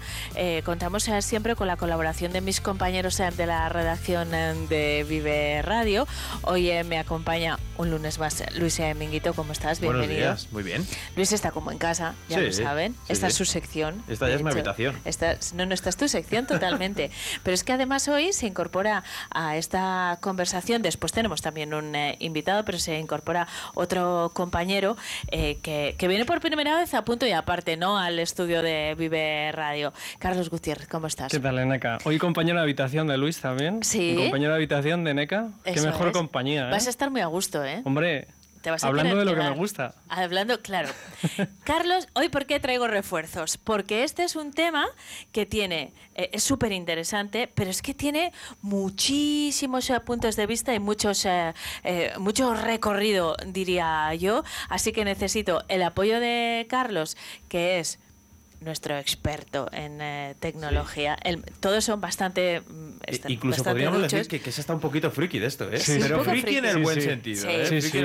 contamos siempre con la colaboración de mis compañeros de la redacción de Vive Radio. Hoy me acompaña un lunes más Luis Minguito. ¿Cómo estás? Bienvenido. Buenos días, muy bien. Luis está como en casa, ya sí, lo saben. Sí, esta es su sección. Esta ya es mi habitación. Esta es tu sección totalmente. Pero es que además hoy se incorpora a esta conversación, después tenemos también un invitado, pero se incorpora otro compañero que viene por primera vez a Punto y Aparte, ¿no?, al estudio de Vive Radio. Carlos Gutiérrez, ¿cómo estás? ¿Qué tal, Eneka? Hoy compañero de habitación de Luis también. Sí. Compañero de habitación de Eneka. Qué mejor compañía, ¿eh? Vas a estar muy a gusto, ¿eh? Hombre, te vas a hablando de lo que me gusta. Hablando, claro. Carlos, ¿hoy por qué traigo refuerzos? Porque este es un tema que tiene... es súper interesante, pero es que tiene muchísimos puntos de vista y mucho recorrido, diría yo. Así que necesito el apoyo de Carlos, que es nuestro experto en tecnología. Sí. Todos son bastante... incluso bastante podríamos duchos. Decir que se está un poquito friki de esto, ¿eh? Sí, pero friki en el buen sentido.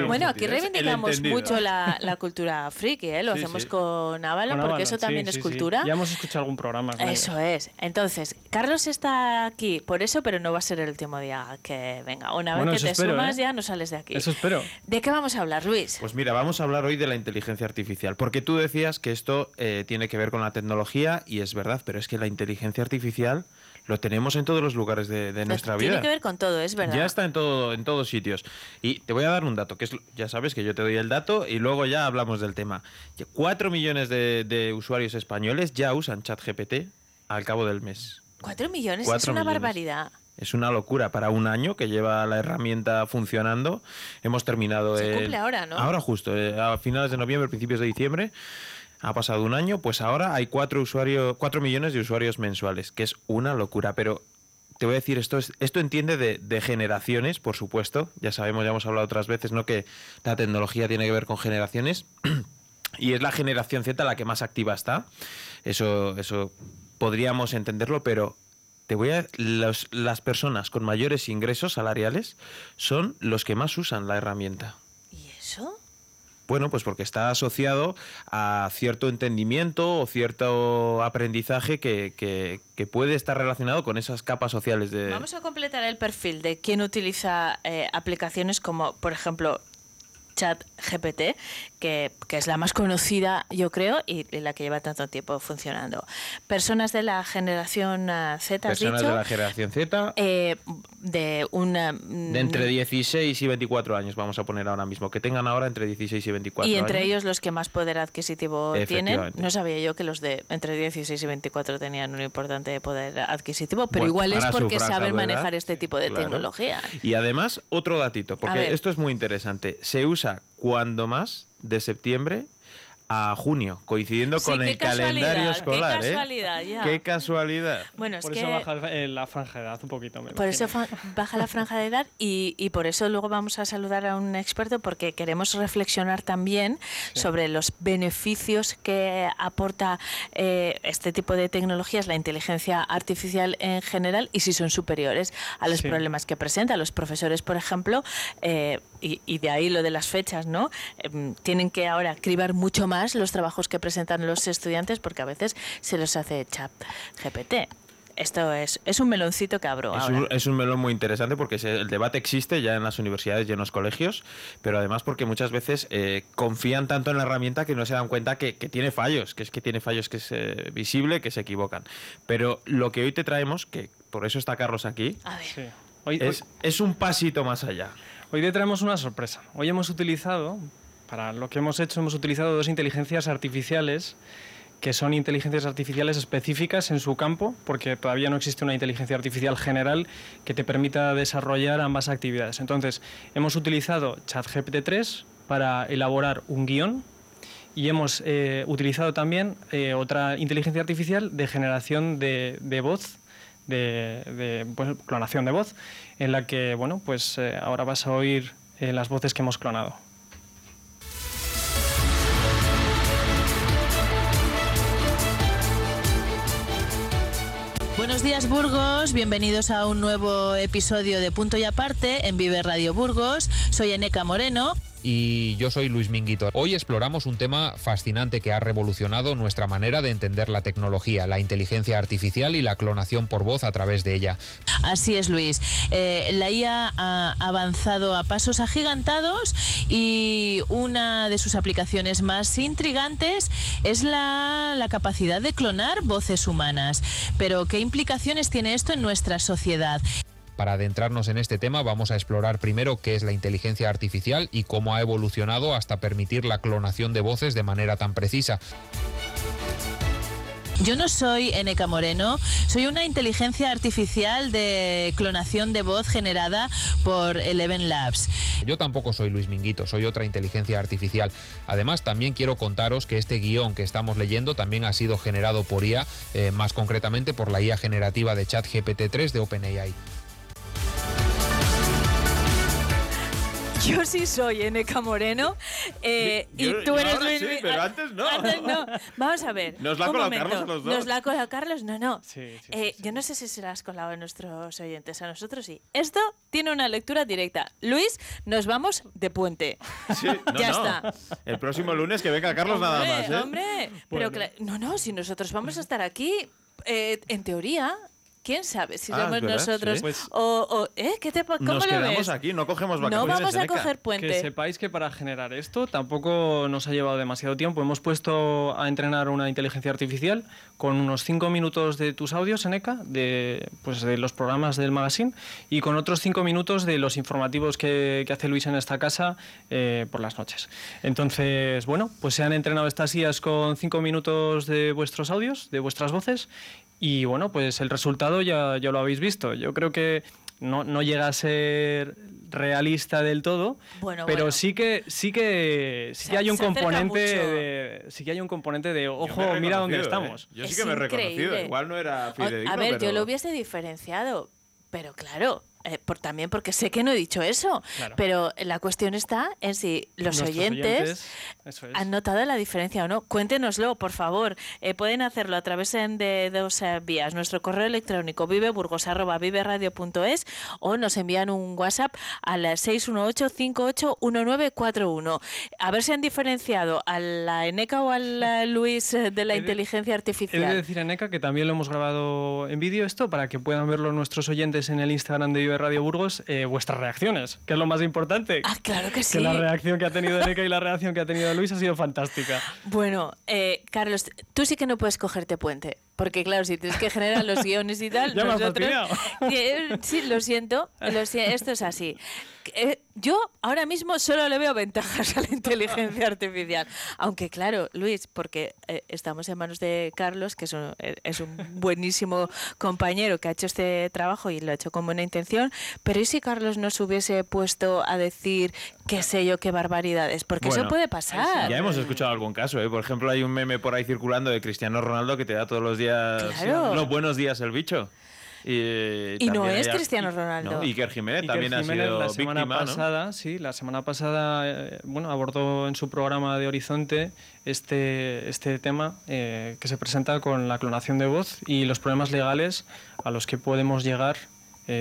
Bueno, aquí reivindicamos mucho la cultura friki, ¿eh? Lo hacemos con Ávalo, porque eso también es cultura. Sí. Ya hemos escuchado algún programa. Eso es. Entonces, Carlos está aquí por eso, pero no va a ser el último día que venga. Una vez que te sumas, ya no sales de aquí. Eso espero. ¿De qué vamos a hablar, Luis? Pues mira, vamos a hablar hoy de la inteligencia artificial, porque tú decías que esto tiene que ver con la tecnología, y es verdad, pero es que la inteligencia artificial lo tenemos en todos los lugares de nuestra vida. Tiene que ver con todo, es verdad. Ya está en todos sitios. Y te voy a dar un dato, que es, ya sabes que yo te doy el dato y luego ya hablamos del tema. 4 millones de usuarios españoles ya usan ChatGPT al cabo del mes. 4 millones, es una barbaridad. Es una locura. Para un año que lleva la herramienta funcionando, hemos terminado... Se cumple ahora, ¿no? Ahora justo, a finales de noviembre, principios de diciembre, ha pasado un año, pues ahora hay 4 millones de usuarios mensuales, que es una locura, pero... Te voy a decir, esto entiende de generaciones, por supuesto. Ya sabemos, ya hemos hablado otras veces, ¿no?, que la tecnología tiene que ver con generaciones. Y es la generación Z la que más activa está. Eso podríamos entenderlo, pero las personas con mayores ingresos salariales son los que más usan la herramienta. ¿Y eso? Bueno, pues porque está asociado a cierto entendimiento o cierto aprendizaje que puede estar relacionado con esas capas sociales de... Vamos a completar el perfil de quien utiliza aplicaciones como, por ejemplo, ChatGPT, que es la más conocida, yo creo, y la que lleva tanto tiempo funcionando. Personas de la generación Z, ¿has dicho? Personas de la generación Z. De entre 16 y 24 años, vamos a poner ahora mismo. Que tengan ahora entre 16 y 24 años. Y entre ellos los que más poder adquisitivo tienen. No sabía yo que los de entre 16 y 24 tenían un importante poder adquisitivo, pero bueno, igual es porque saben manejar este tipo de tecnología. Y además, otro datito, porque esto es muy interesante. Se usa cuando más de septiembre a junio, coincidiendo con el calendario escolar. Qué casualidad, ya. Qué casualidad. Bueno, es por eso baja la franja de edad un poquito. Por eso baja la franja de edad y por eso luego vamos a saludar a un experto, porque queremos reflexionar también sobre los beneficios que aporta este tipo de tecnologías, la inteligencia artificial en general, y si son superiores a los problemas que presenta. Los profesores, por ejemplo, y de ahí lo de las fechas, ¿no? Tienen que ahora cribar mucho más los trabajos que presentan los estudiantes, porque a veces se los hace ChatGPT. Esto es un meloncito que abro ahora. Es un melón muy interesante, porque el debate existe ya en las universidades y en los colegios, pero además porque muchas veces confían tanto en la herramienta que no se dan cuenta que tiene fallos, que es visible, que se equivocan. Pero lo que hoy te traemos, que por eso está Carlos aquí, es un pasito más allá. Hoy te traemos una sorpresa. Hoy hemos utilizado... Para lo que hemos hecho, hemos utilizado dos inteligencias artificiales, que son inteligencias artificiales específicas en su campo, porque todavía no existe una inteligencia artificial general que te permita desarrollar ambas actividades. Entonces, hemos utilizado ChatGPT-3 para elaborar un guión, y hemos utilizado también otra inteligencia artificial de generación de voz, de clonación de voz, en la que ahora vas a oír las voces que hemos clonado. Buenos días, Burgos, bienvenidos a un nuevo episodio de Punto y Aparte en Vive Radio Burgos. Soy Eneka Moreno. Y yo soy Luis Minguito. Hoy exploramos un tema fascinante que ha revolucionado nuestra manera de entender la tecnología, la inteligencia artificial y la clonación por voz a través de ella. Así es, Luis. La IA ha avanzado a pasos agigantados, y una de sus aplicaciones más intrigantes es la capacidad de clonar voces humanas. Pero, ¿qué implicaciones tiene esto en nuestra sociedad? Para adentrarnos en este tema vamos a explorar primero qué es la inteligencia artificial y cómo ha evolucionado hasta permitir la clonación de voces de manera tan precisa. Yo no soy Eneka Moreno, soy una inteligencia artificial de clonación de voz generada por Eleven Labs. Yo tampoco soy Luis Minguito, soy otra inteligencia artificial. Además, también quiero contaros que este guión que estamos leyendo también ha sido generado por IA, más concretamente por la IA generativa de ChatGPT-3 de OpenAI. Yo sí soy Eneka Moreno, y tú eres... Ahora sí, pero antes no. Antes no. Vamos a ver. Nos la ha colado Carlos a los dos. Nos la ha colado Carlos, no. Sí. Yo no sé si se la has colado a nuestros oyentes, a nosotros sí. Esto tiene una lectura directa. Luis, nos vamos de puente. Sí, ya está. El próximo lunes que venga Carlos, hombre, nada más, ¿eh? Hombre, pero si nosotros vamos a estar aquí, en teoría... quién sabe si somos nosotros. Sí. Nos quedamos aquí, no cogemos vacaciones. No vamos a coger puente. Que sepáis que para generar esto tampoco nos ha llevado demasiado tiempo. Hemos puesto a entrenar una inteligencia artificial con unos 5 minutos de tus audios, Eneka, de los programas del magazine, y con otros 5 minutos de los informativos que hace Luis en esta casa por las noches. Entonces, bueno, pues se han entrenado estas IAs con 5 minutos de vuestros audios, de vuestras voces, y bueno, pues el resultado ya lo habéis visto. Yo creo que no llega a ser realista del todo, pero sí que hay un componente de, ojo, mira dónde estamos. Yo sí que me he reconocido, igual no era fidedigno. A ver, yo lo hubiese diferenciado, pero claro, también porque sé que no he dicho eso, claro. Pero la cuestión está en si los oyentes han notado la diferencia o no. Cuéntenoslo, por favor. Pueden hacerlo a través de 2 vías. Nuestro correo electrónico viveburgos@viveradio.es o nos envían un WhatsApp al 618-581941. A ver si han diferenciado a la Eneka o al Luis de la inteligencia artificial. He de decir, Eneka, que también lo hemos grabado en vídeo esto para que puedan verlo nuestros oyentes en el Instagram de Radio Burgos, vuestras reacciones, que es lo más importante. Ah, claro que sí. Que la reacción que ha tenido Eneka y la reacción que ha tenido Luis ha sido fantástica. Bueno, Carlos, tú sí que no puedes cogerte puente, porque claro, si tienes que generar los guiones y tal, sí, lo siento, esto es así. Yo ahora mismo solo le veo ventajas a la inteligencia artificial. Aunque claro, Luis, porque estamos en manos de Carlos, que es un buenísimo compañero que ha hecho este trabajo y lo ha hecho con buena intención, pero ¿y si Carlos nos hubiese puesto a decir qué sé yo, qué barbaridades? Porque eso puede pasar. Ya hemos escuchado algún caso, ¿eh? Por ejemplo, hay un meme por ahí circulando de Cristiano Ronaldo que te da todos los días los buenos días el bicho. Y no es Cristiano Ronaldo. No, Iker Jiménez también ha sido la semana pasada, ¿no? Sí, la semana pasada abordó en su programa de Horizonte este tema que se presenta con la clonación de voz y los problemas legales a los que podemos llegar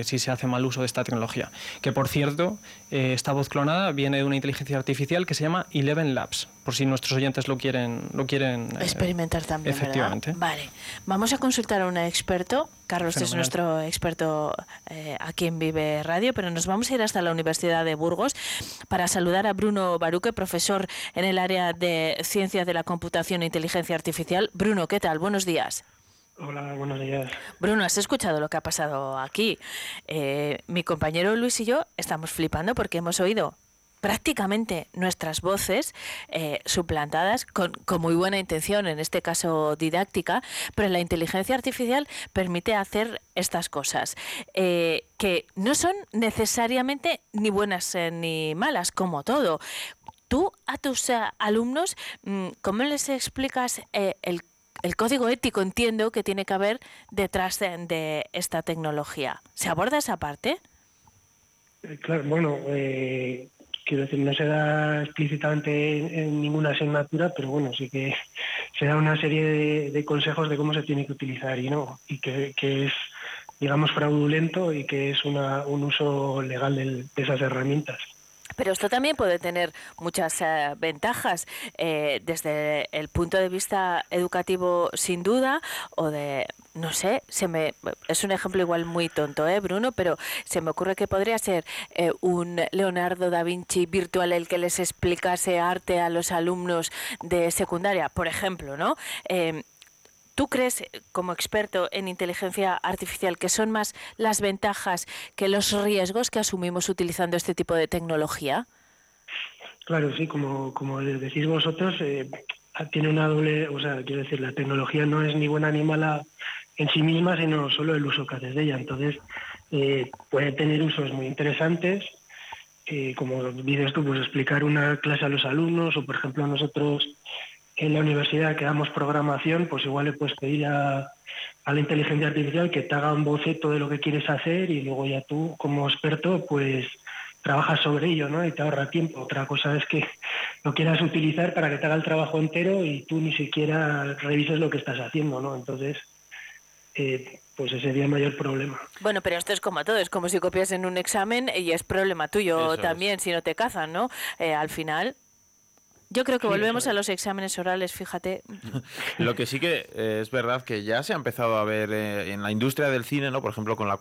si se hace mal uso de esta tecnología. Que por cierto, esta voz clonada viene de una inteligencia artificial que se llama Eleven Labs, por si nuestros oyentes lo quieren experimentar también, efectivamente. ¿Verdad? Vale, vamos a consultar a un experto. Carlos es nuestro experto aquí en Vive Radio, pero nos vamos a ir hasta la Universidad de Burgos para saludar a Bruno Baruque, profesor en el área de Ciencias de la Computación e Inteligencia Artificial. Bruno, ¿qué tal? Buenos días. Hola, buenos días. Bruno, has escuchado lo que ha pasado aquí. Mi compañero Luis y yo estamos flipando porque hemos oído prácticamente nuestras voces suplantadas con muy buena intención, en este caso didáctica, pero la inteligencia artificial permite hacer estas cosas que no son necesariamente ni buenas ni malas, como todo. Tú a tus alumnos, ¿cómo les explicas el código ético, entiendo, que tiene que haber detrás de esta tecnología? ¿Se aborda esa parte? Claro, quiero decir, no se da explícitamente en ninguna asignatura, pero bueno, sí que se da una serie de consejos de cómo se tiene que utilizar y no, y que es, digamos, fraudulento y que es un uso legal de esas herramientas. Pero esto también puede tener muchas ventajas desde el punto de vista educativo, sin duda, o de, no sé, es un ejemplo igual muy tonto, Bruno, pero se me ocurre que podría ser un Leonardo da Vinci virtual el que les explicase arte a los alumnos de secundaria, por ejemplo, ¿no? ¿Tú crees, como experto en inteligencia artificial, que son más las ventajas que los riesgos que asumimos utilizando este tipo de tecnología? Claro, sí, como decís vosotros, tiene una doble... O sea, quiero decir, la tecnología no es ni buena ni mala en sí misma, sino solo el uso que haces de ella. Entonces, puede tener usos muy interesantes, como dices tú, pues explicar una clase a los alumnos, o por ejemplo nosotros... En la universidad que damos programación, pues igual le puedes pedir a la inteligencia artificial que te haga un boceto de lo que quieres hacer y luego ya tú, como experto, pues trabajas sobre ello, ¿no? Y te ahorra tiempo. Otra cosa es que lo quieras utilizar para que te haga el trabajo entero y tú ni siquiera revises lo que estás haciendo, ¿no? Entonces, pues ese sería el mayor problema. Bueno, pero esto es como todo, es como si copias en un examen y es problema tuyo. Eso también, si no te cazan, ¿no? Al final... Yo creo que volvemos a los exámenes orales, fíjate. Lo que sí que es verdad que ya se ha empezado a ver en la industria del cine, ¿no? Por ejemplo, con la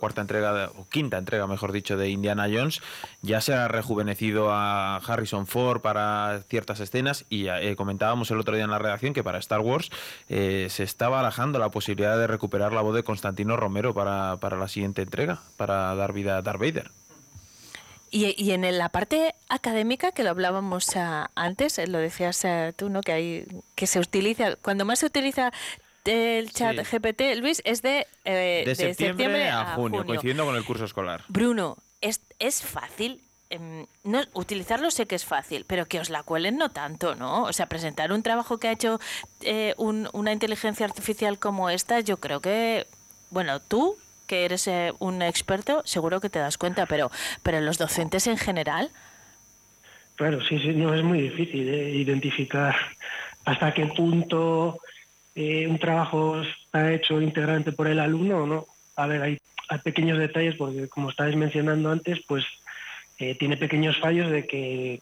quinta entrega, mejor dicho, de Indiana Jones, ya se ha rejuvenecido a Harrison Ford para ciertas escenas y comentábamos el otro día en la redacción que para Star Wars se está barajando la posibilidad de recuperar la voz de Constantino Romero para la siguiente entrega, para dar vida a Darth Vader. Y en la parte académica, que lo hablábamos antes, lo decías tú, ¿no? Que se utiliza, cuando más se utiliza el chat GPT, Luis, es de septiembre a junio, coincidiendo con el curso escolar. Bruno, es fácil. No, utilizarlo sé que es fácil, pero que os la cuelen no tanto, ¿no? O sea, presentar un trabajo que ha hecho una inteligencia artificial como esta, yo creo que, bueno, tú, que eres un experto, seguro que te das cuenta, pero los docentes en general... Claro, sí, no, es muy difícil identificar hasta qué punto un trabajo está hecho íntegramente por el alumno o no. A ver, hay pequeños detalles, porque como estabais mencionando antes, pues tiene pequeños fallos de que,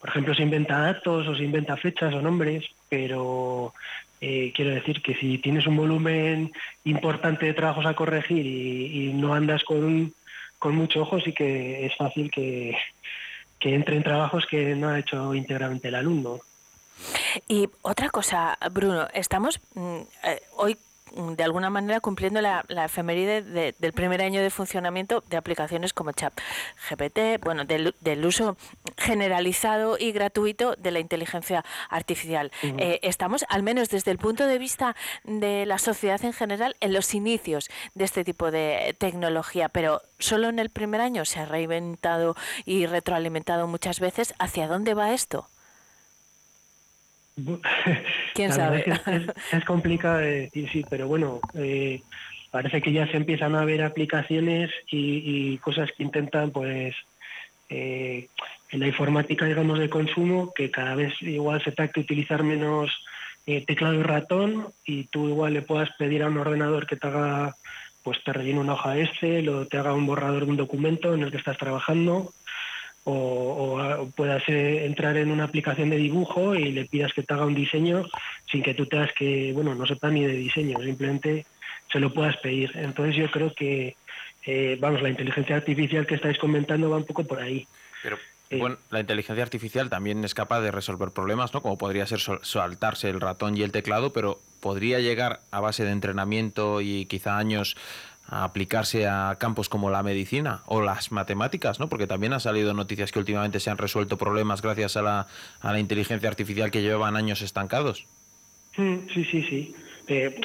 por ejemplo, se inventa datos o se inventa fechas o nombres, pero... quiero decir que si tienes un volumen importante de trabajos a corregir y no andas con mucho ojo, sí que es fácil que entren trabajos que no ha hecho íntegramente el alumno. Y otra cosa, Bruno, estamos hoy de alguna manera cumpliendo la efeméride del primer año de funcionamiento de aplicaciones como ChatGPT, bueno, del uso generalizado y gratuito de la inteligencia artificial. Uh-huh. Estamos, al menos desde el punto de vista de la sociedad en general, en los inicios de este tipo de tecnología, pero solo en el primer año se ha reinventado y retroalimentado muchas veces. ¿Hacia dónde va esto? ¿Quién sabe? Es complicado de decir, sí, pero bueno, parece que ya se empiezan a ver aplicaciones y cosas que intentan, pues, en la informática, digamos, de consumo, que cada vez igual se trata de utilizar menos teclado y ratón, y tú igual le puedas pedir a un ordenador que te haga, pues, te rellene una hoja Excel o te haga un borrador de un documento en el que estás trabajando. O puedas entrar en una aplicación de dibujo y le pidas que te haga un diseño sin que tú tengas que, bueno, no sepa ni de diseño, simplemente se lo puedas pedir. Entonces yo creo que, la inteligencia artificial que estáis comentando va un poco por ahí. Pero... Bueno, la inteligencia artificial también es capaz de resolver problemas, ¿no? Como podría ser saltarse el ratón y el teclado, pero podría llegar a base de entrenamiento y quizá años a aplicarse a campos como la medicina o las matemáticas, ¿no? Porque también han salido noticias que últimamente se han resuelto problemas gracias a la inteligencia artificial que llevaban años estancados. Sí.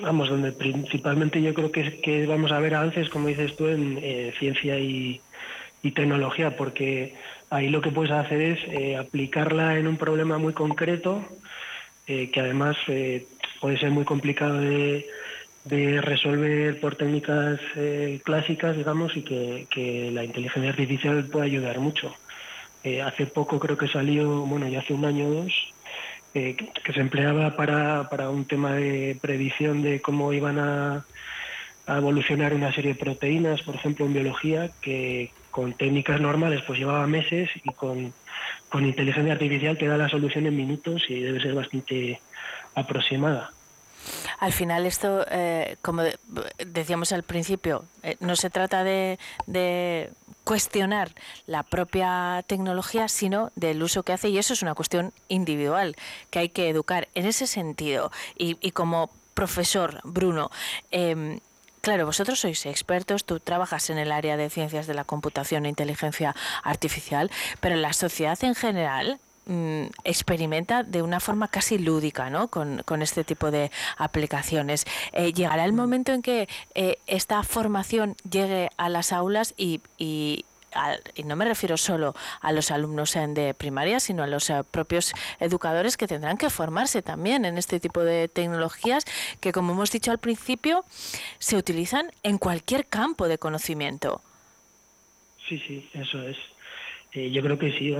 Donde principalmente yo creo que vamos a ver avances, como dices tú, en ciencia y tecnología, porque ahí lo que puedes hacer es aplicarla en un problema muy concreto, que además puede ser muy complicado de resolver por técnicas clásicas, digamos, y que la inteligencia artificial puede ayudar mucho. Hace poco creo que salió, ya hace un año o dos, que se empleaba para un tema de predicción de cómo iban a evolucionar una serie de proteínas, por ejemplo, en biología, que con técnicas normales pues llevaba meses, y con inteligencia artificial te da la solución en minutos y debe ser bastante aproximada. Al final esto, como decíamos al principio, no se trata de cuestionar la propia tecnología, sino del uso que hace, y eso es una cuestión individual que hay que educar en ese sentido. Y como profesor, Bruno, claro, vosotros sois expertos, tú trabajas en el área de ciencias de la computación e inteligencia artificial, pero la sociedad en general experimenta de una forma casi lúdica, ¿no?, con este tipo de aplicaciones. ¿Llegará el momento en que esta formación llegue a las aulas y no me refiero solo a los alumnos de primaria, sino a los propios educadores que tendrán que formarse también en este tipo de tecnologías que, como hemos dicho al principio, se utilizan en cualquier campo de conocimiento? Sí, eso es. Yo creo que sí,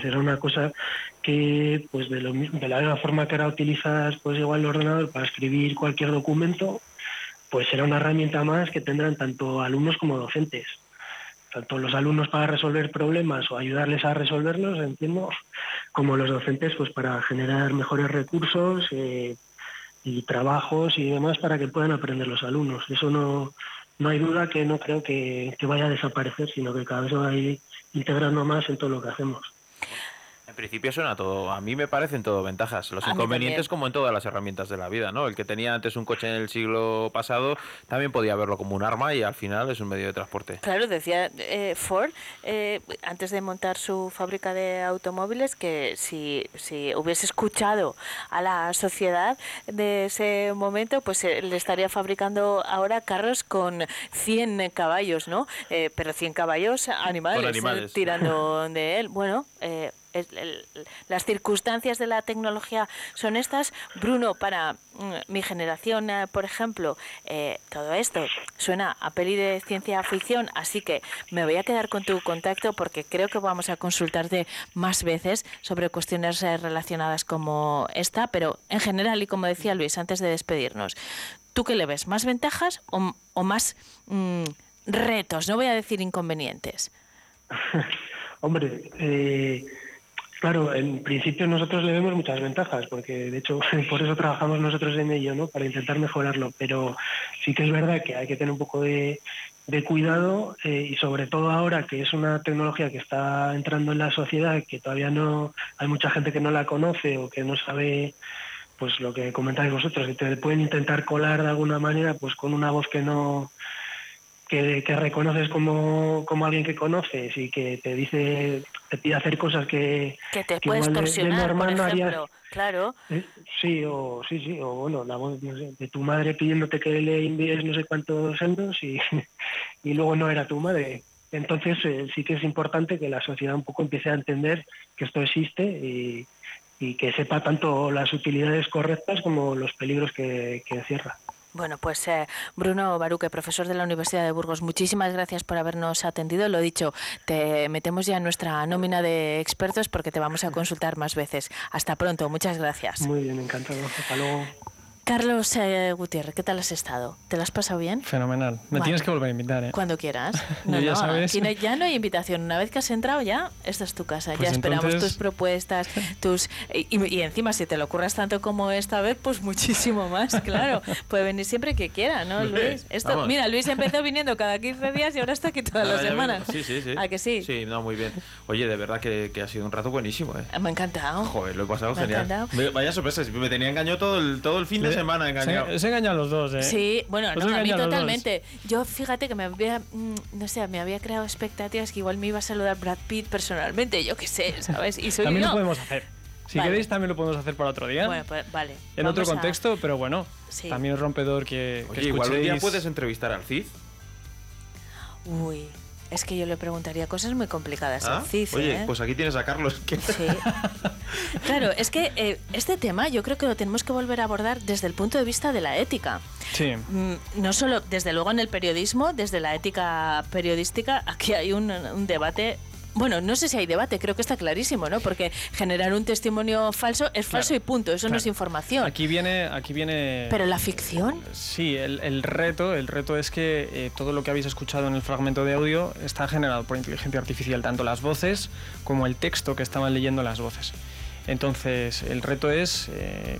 será una cosa que, pues, de la misma forma que ahora utilizas, pues, igual el ordenador para escribir cualquier documento, pues será una herramienta más que tendrán tanto alumnos como docentes. tanto los alumnos para resolver problemas o ayudarles a resolverlos, entiendo, como los docentes pues para generar mejores recursos y trabajos y demás para que puedan aprender los alumnos. Eso no hay duda que no creo que vaya a desaparecer, sino que cada vez va a ir integrando más en todo lo que hacemos. En principio suena todo, a mí me parecen todo ventajas. Los inconvenientes como en todas las herramientas de la vida, ¿no? El que tenía antes un coche en el siglo pasado también podía verlo como un arma y al final es un medio de transporte. Claro, decía Ford, antes de montar su fábrica de automóviles, que si hubiese escuchado a la sociedad de ese momento, pues le estaría fabricando ahora carros con 100 caballos, ¿no? Pero 100 caballos animales. Tirando de él. Bueno, las circunstancias de la tecnología son estas. Bruno, para mi generación, por ejemplo, todo esto suena a peli de ciencia ficción, así que me voy a quedar con tu contacto porque creo que vamos a consultarte más veces sobre cuestiones relacionadas como esta, pero en general, y como decía Luis antes de despedirnos, ¿tú qué le ves? ¿Más ventajas o más retos? No voy a decir inconvenientes. Hombre, claro, en principio nosotros le vemos muchas ventajas, porque de hecho por eso trabajamos nosotros en ello, ¿no? Para intentar mejorarlo, pero sí que es verdad que hay que tener un poco de cuidado y sobre todo ahora que es una tecnología que está entrando en la sociedad, que todavía no hay mucha gente que no la conoce o que no sabe, pues lo que comentáis vosotros, que te pueden intentar colar de alguna manera pues con una voz que no... Que reconoces como alguien que conoces y que te dice, te pide hacer cosas que te que puedes torsionar, por ejemplo, claro. Sí, o bueno, la voz, no sé, de tu madre pidiéndote que le envíes no sé cuántos euros y luego no era tu madre. Entonces sí que es importante que la sociedad un poco empiece a entender que esto existe y que sepa tanto las utilidades correctas como los peligros que encierra. Bueno, pues Bruno Baruque, profesor de la Universidad de Burgos, muchísimas gracias por habernos atendido. Lo dicho, te metemos ya en nuestra nómina de expertos porque te vamos a consultar más veces. Hasta pronto, muchas gracias. Muy bien, encantado. Hasta luego. Carlos Gutiérrez, ¿qué tal has estado? ¿Te lo has pasado bien? Fenomenal. Tienes que volver a invitar, ¿eh? Cuando quieras. Ya sabes. Aquí ya no hay invitación. Una vez que has entrado ya, esta es tu casa. Pues ya entonces... esperamos tus propuestas, tus... Y encima, si te lo ocurras tanto como esta vez, pues muchísimo más, claro. Puede venir siempre que quiera, ¿no, Luis? Esto, mira, Luis empezó viniendo cada 15 días y ahora está aquí todas las semanas. Sí. ¿A que sí? Sí, no, muy bien. Oye, de verdad que ha sido un rato buenísimo, ¿eh? Me ha encantado. Joder, lo he pasado genial. Vaya sorpresa, me tenía engañado todo el fin de semana engañado. Se engañan los dos, ¿eh? Sí, bueno, no, a mí totalmente. Yo, fíjate que me había creado expectativas que igual me iba a saludar Brad Pitt personalmente, yo qué sé, ¿sabes? Y soy también yo. Lo podemos hacer. Si queréis también lo podemos hacer para otro día. Bueno, pues vale. En otro contexto, pero bueno, sí. También es rompedor que oye, igual un día puedes entrevistar al Cid. Uy... Es que yo le preguntaría cosas muy complicadas al CIF. Oye, pues aquí tienes a Carlos. ¿Qué? Sí. Claro, es que este tema yo creo que lo tenemos que volver a abordar desde el punto de vista de la ética. Sí. No solo, desde luego, en el periodismo, desde la ética periodística, aquí hay un debate... Bueno, no sé si hay debate, creo que está clarísimo, ¿no? Porque generar un testimonio falso es falso y punto, eso no es información. Aquí viene... ¿Pero la ficción? Sí, el reto es que todo lo que habéis escuchado en el fragmento de audio está generado por inteligencia artificial, tanto las voces como el texto que estaban leyendo las voces. Entonces, el reto es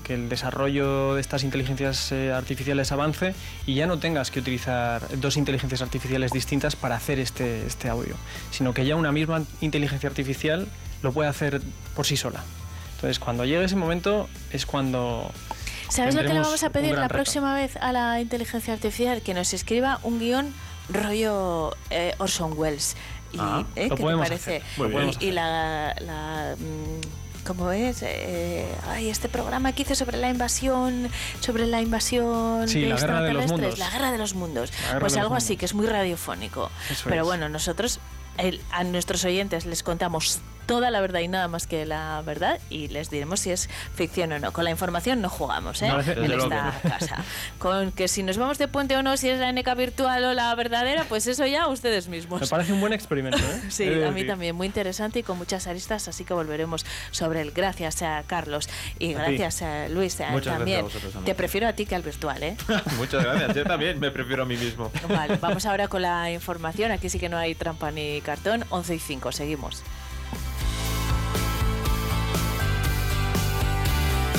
que el desarrollo de estas inteligencias artificiales avance y ya no tengas que utilizar dos inteligencias artificiales distintas para hacer este audio, sino que ya una misma inteligencia artificial lo puede hacer por sí sola. Entonces, cuando llegue ese momento es cuando... ¿Sabes lo que le vamos a pedir la próxima vez a la inteligencia artificial? Que nos escriba un guión rollo Orson Welles. ¿Qué te parece? Y la ¿cómo es? Este programa que hice sobre la invasión sí, de extraterrestres, la guerra de los mundos. Pues algo así, que es muy radiofónico. Pero bueno, nosotros a nuestros oyentes les contamos toda la verdad y nada más que la verdad, y les diremos si es ficción o no. Con la información no jugamos, ¿eh? No, en esta casa. Con que si nos vamos de puente o no, si es la Eneka virtual o la verdadera, pues eso ya ustedes mismos. Me parece un buen experimento, ¿eh? Sí, a mí también, muy interesante y con muchas aristas, así que volveremos sobre él. Gracias a Carlos y gracias a Luis también. Te prefiero a ti que al virtual, ¿eh? Muchas gracias, yo también me prefiero a mí mismo. Vale, vamos ahora con la información, aquí sí que no hay trampa ni cartón, 11:05, seguimos.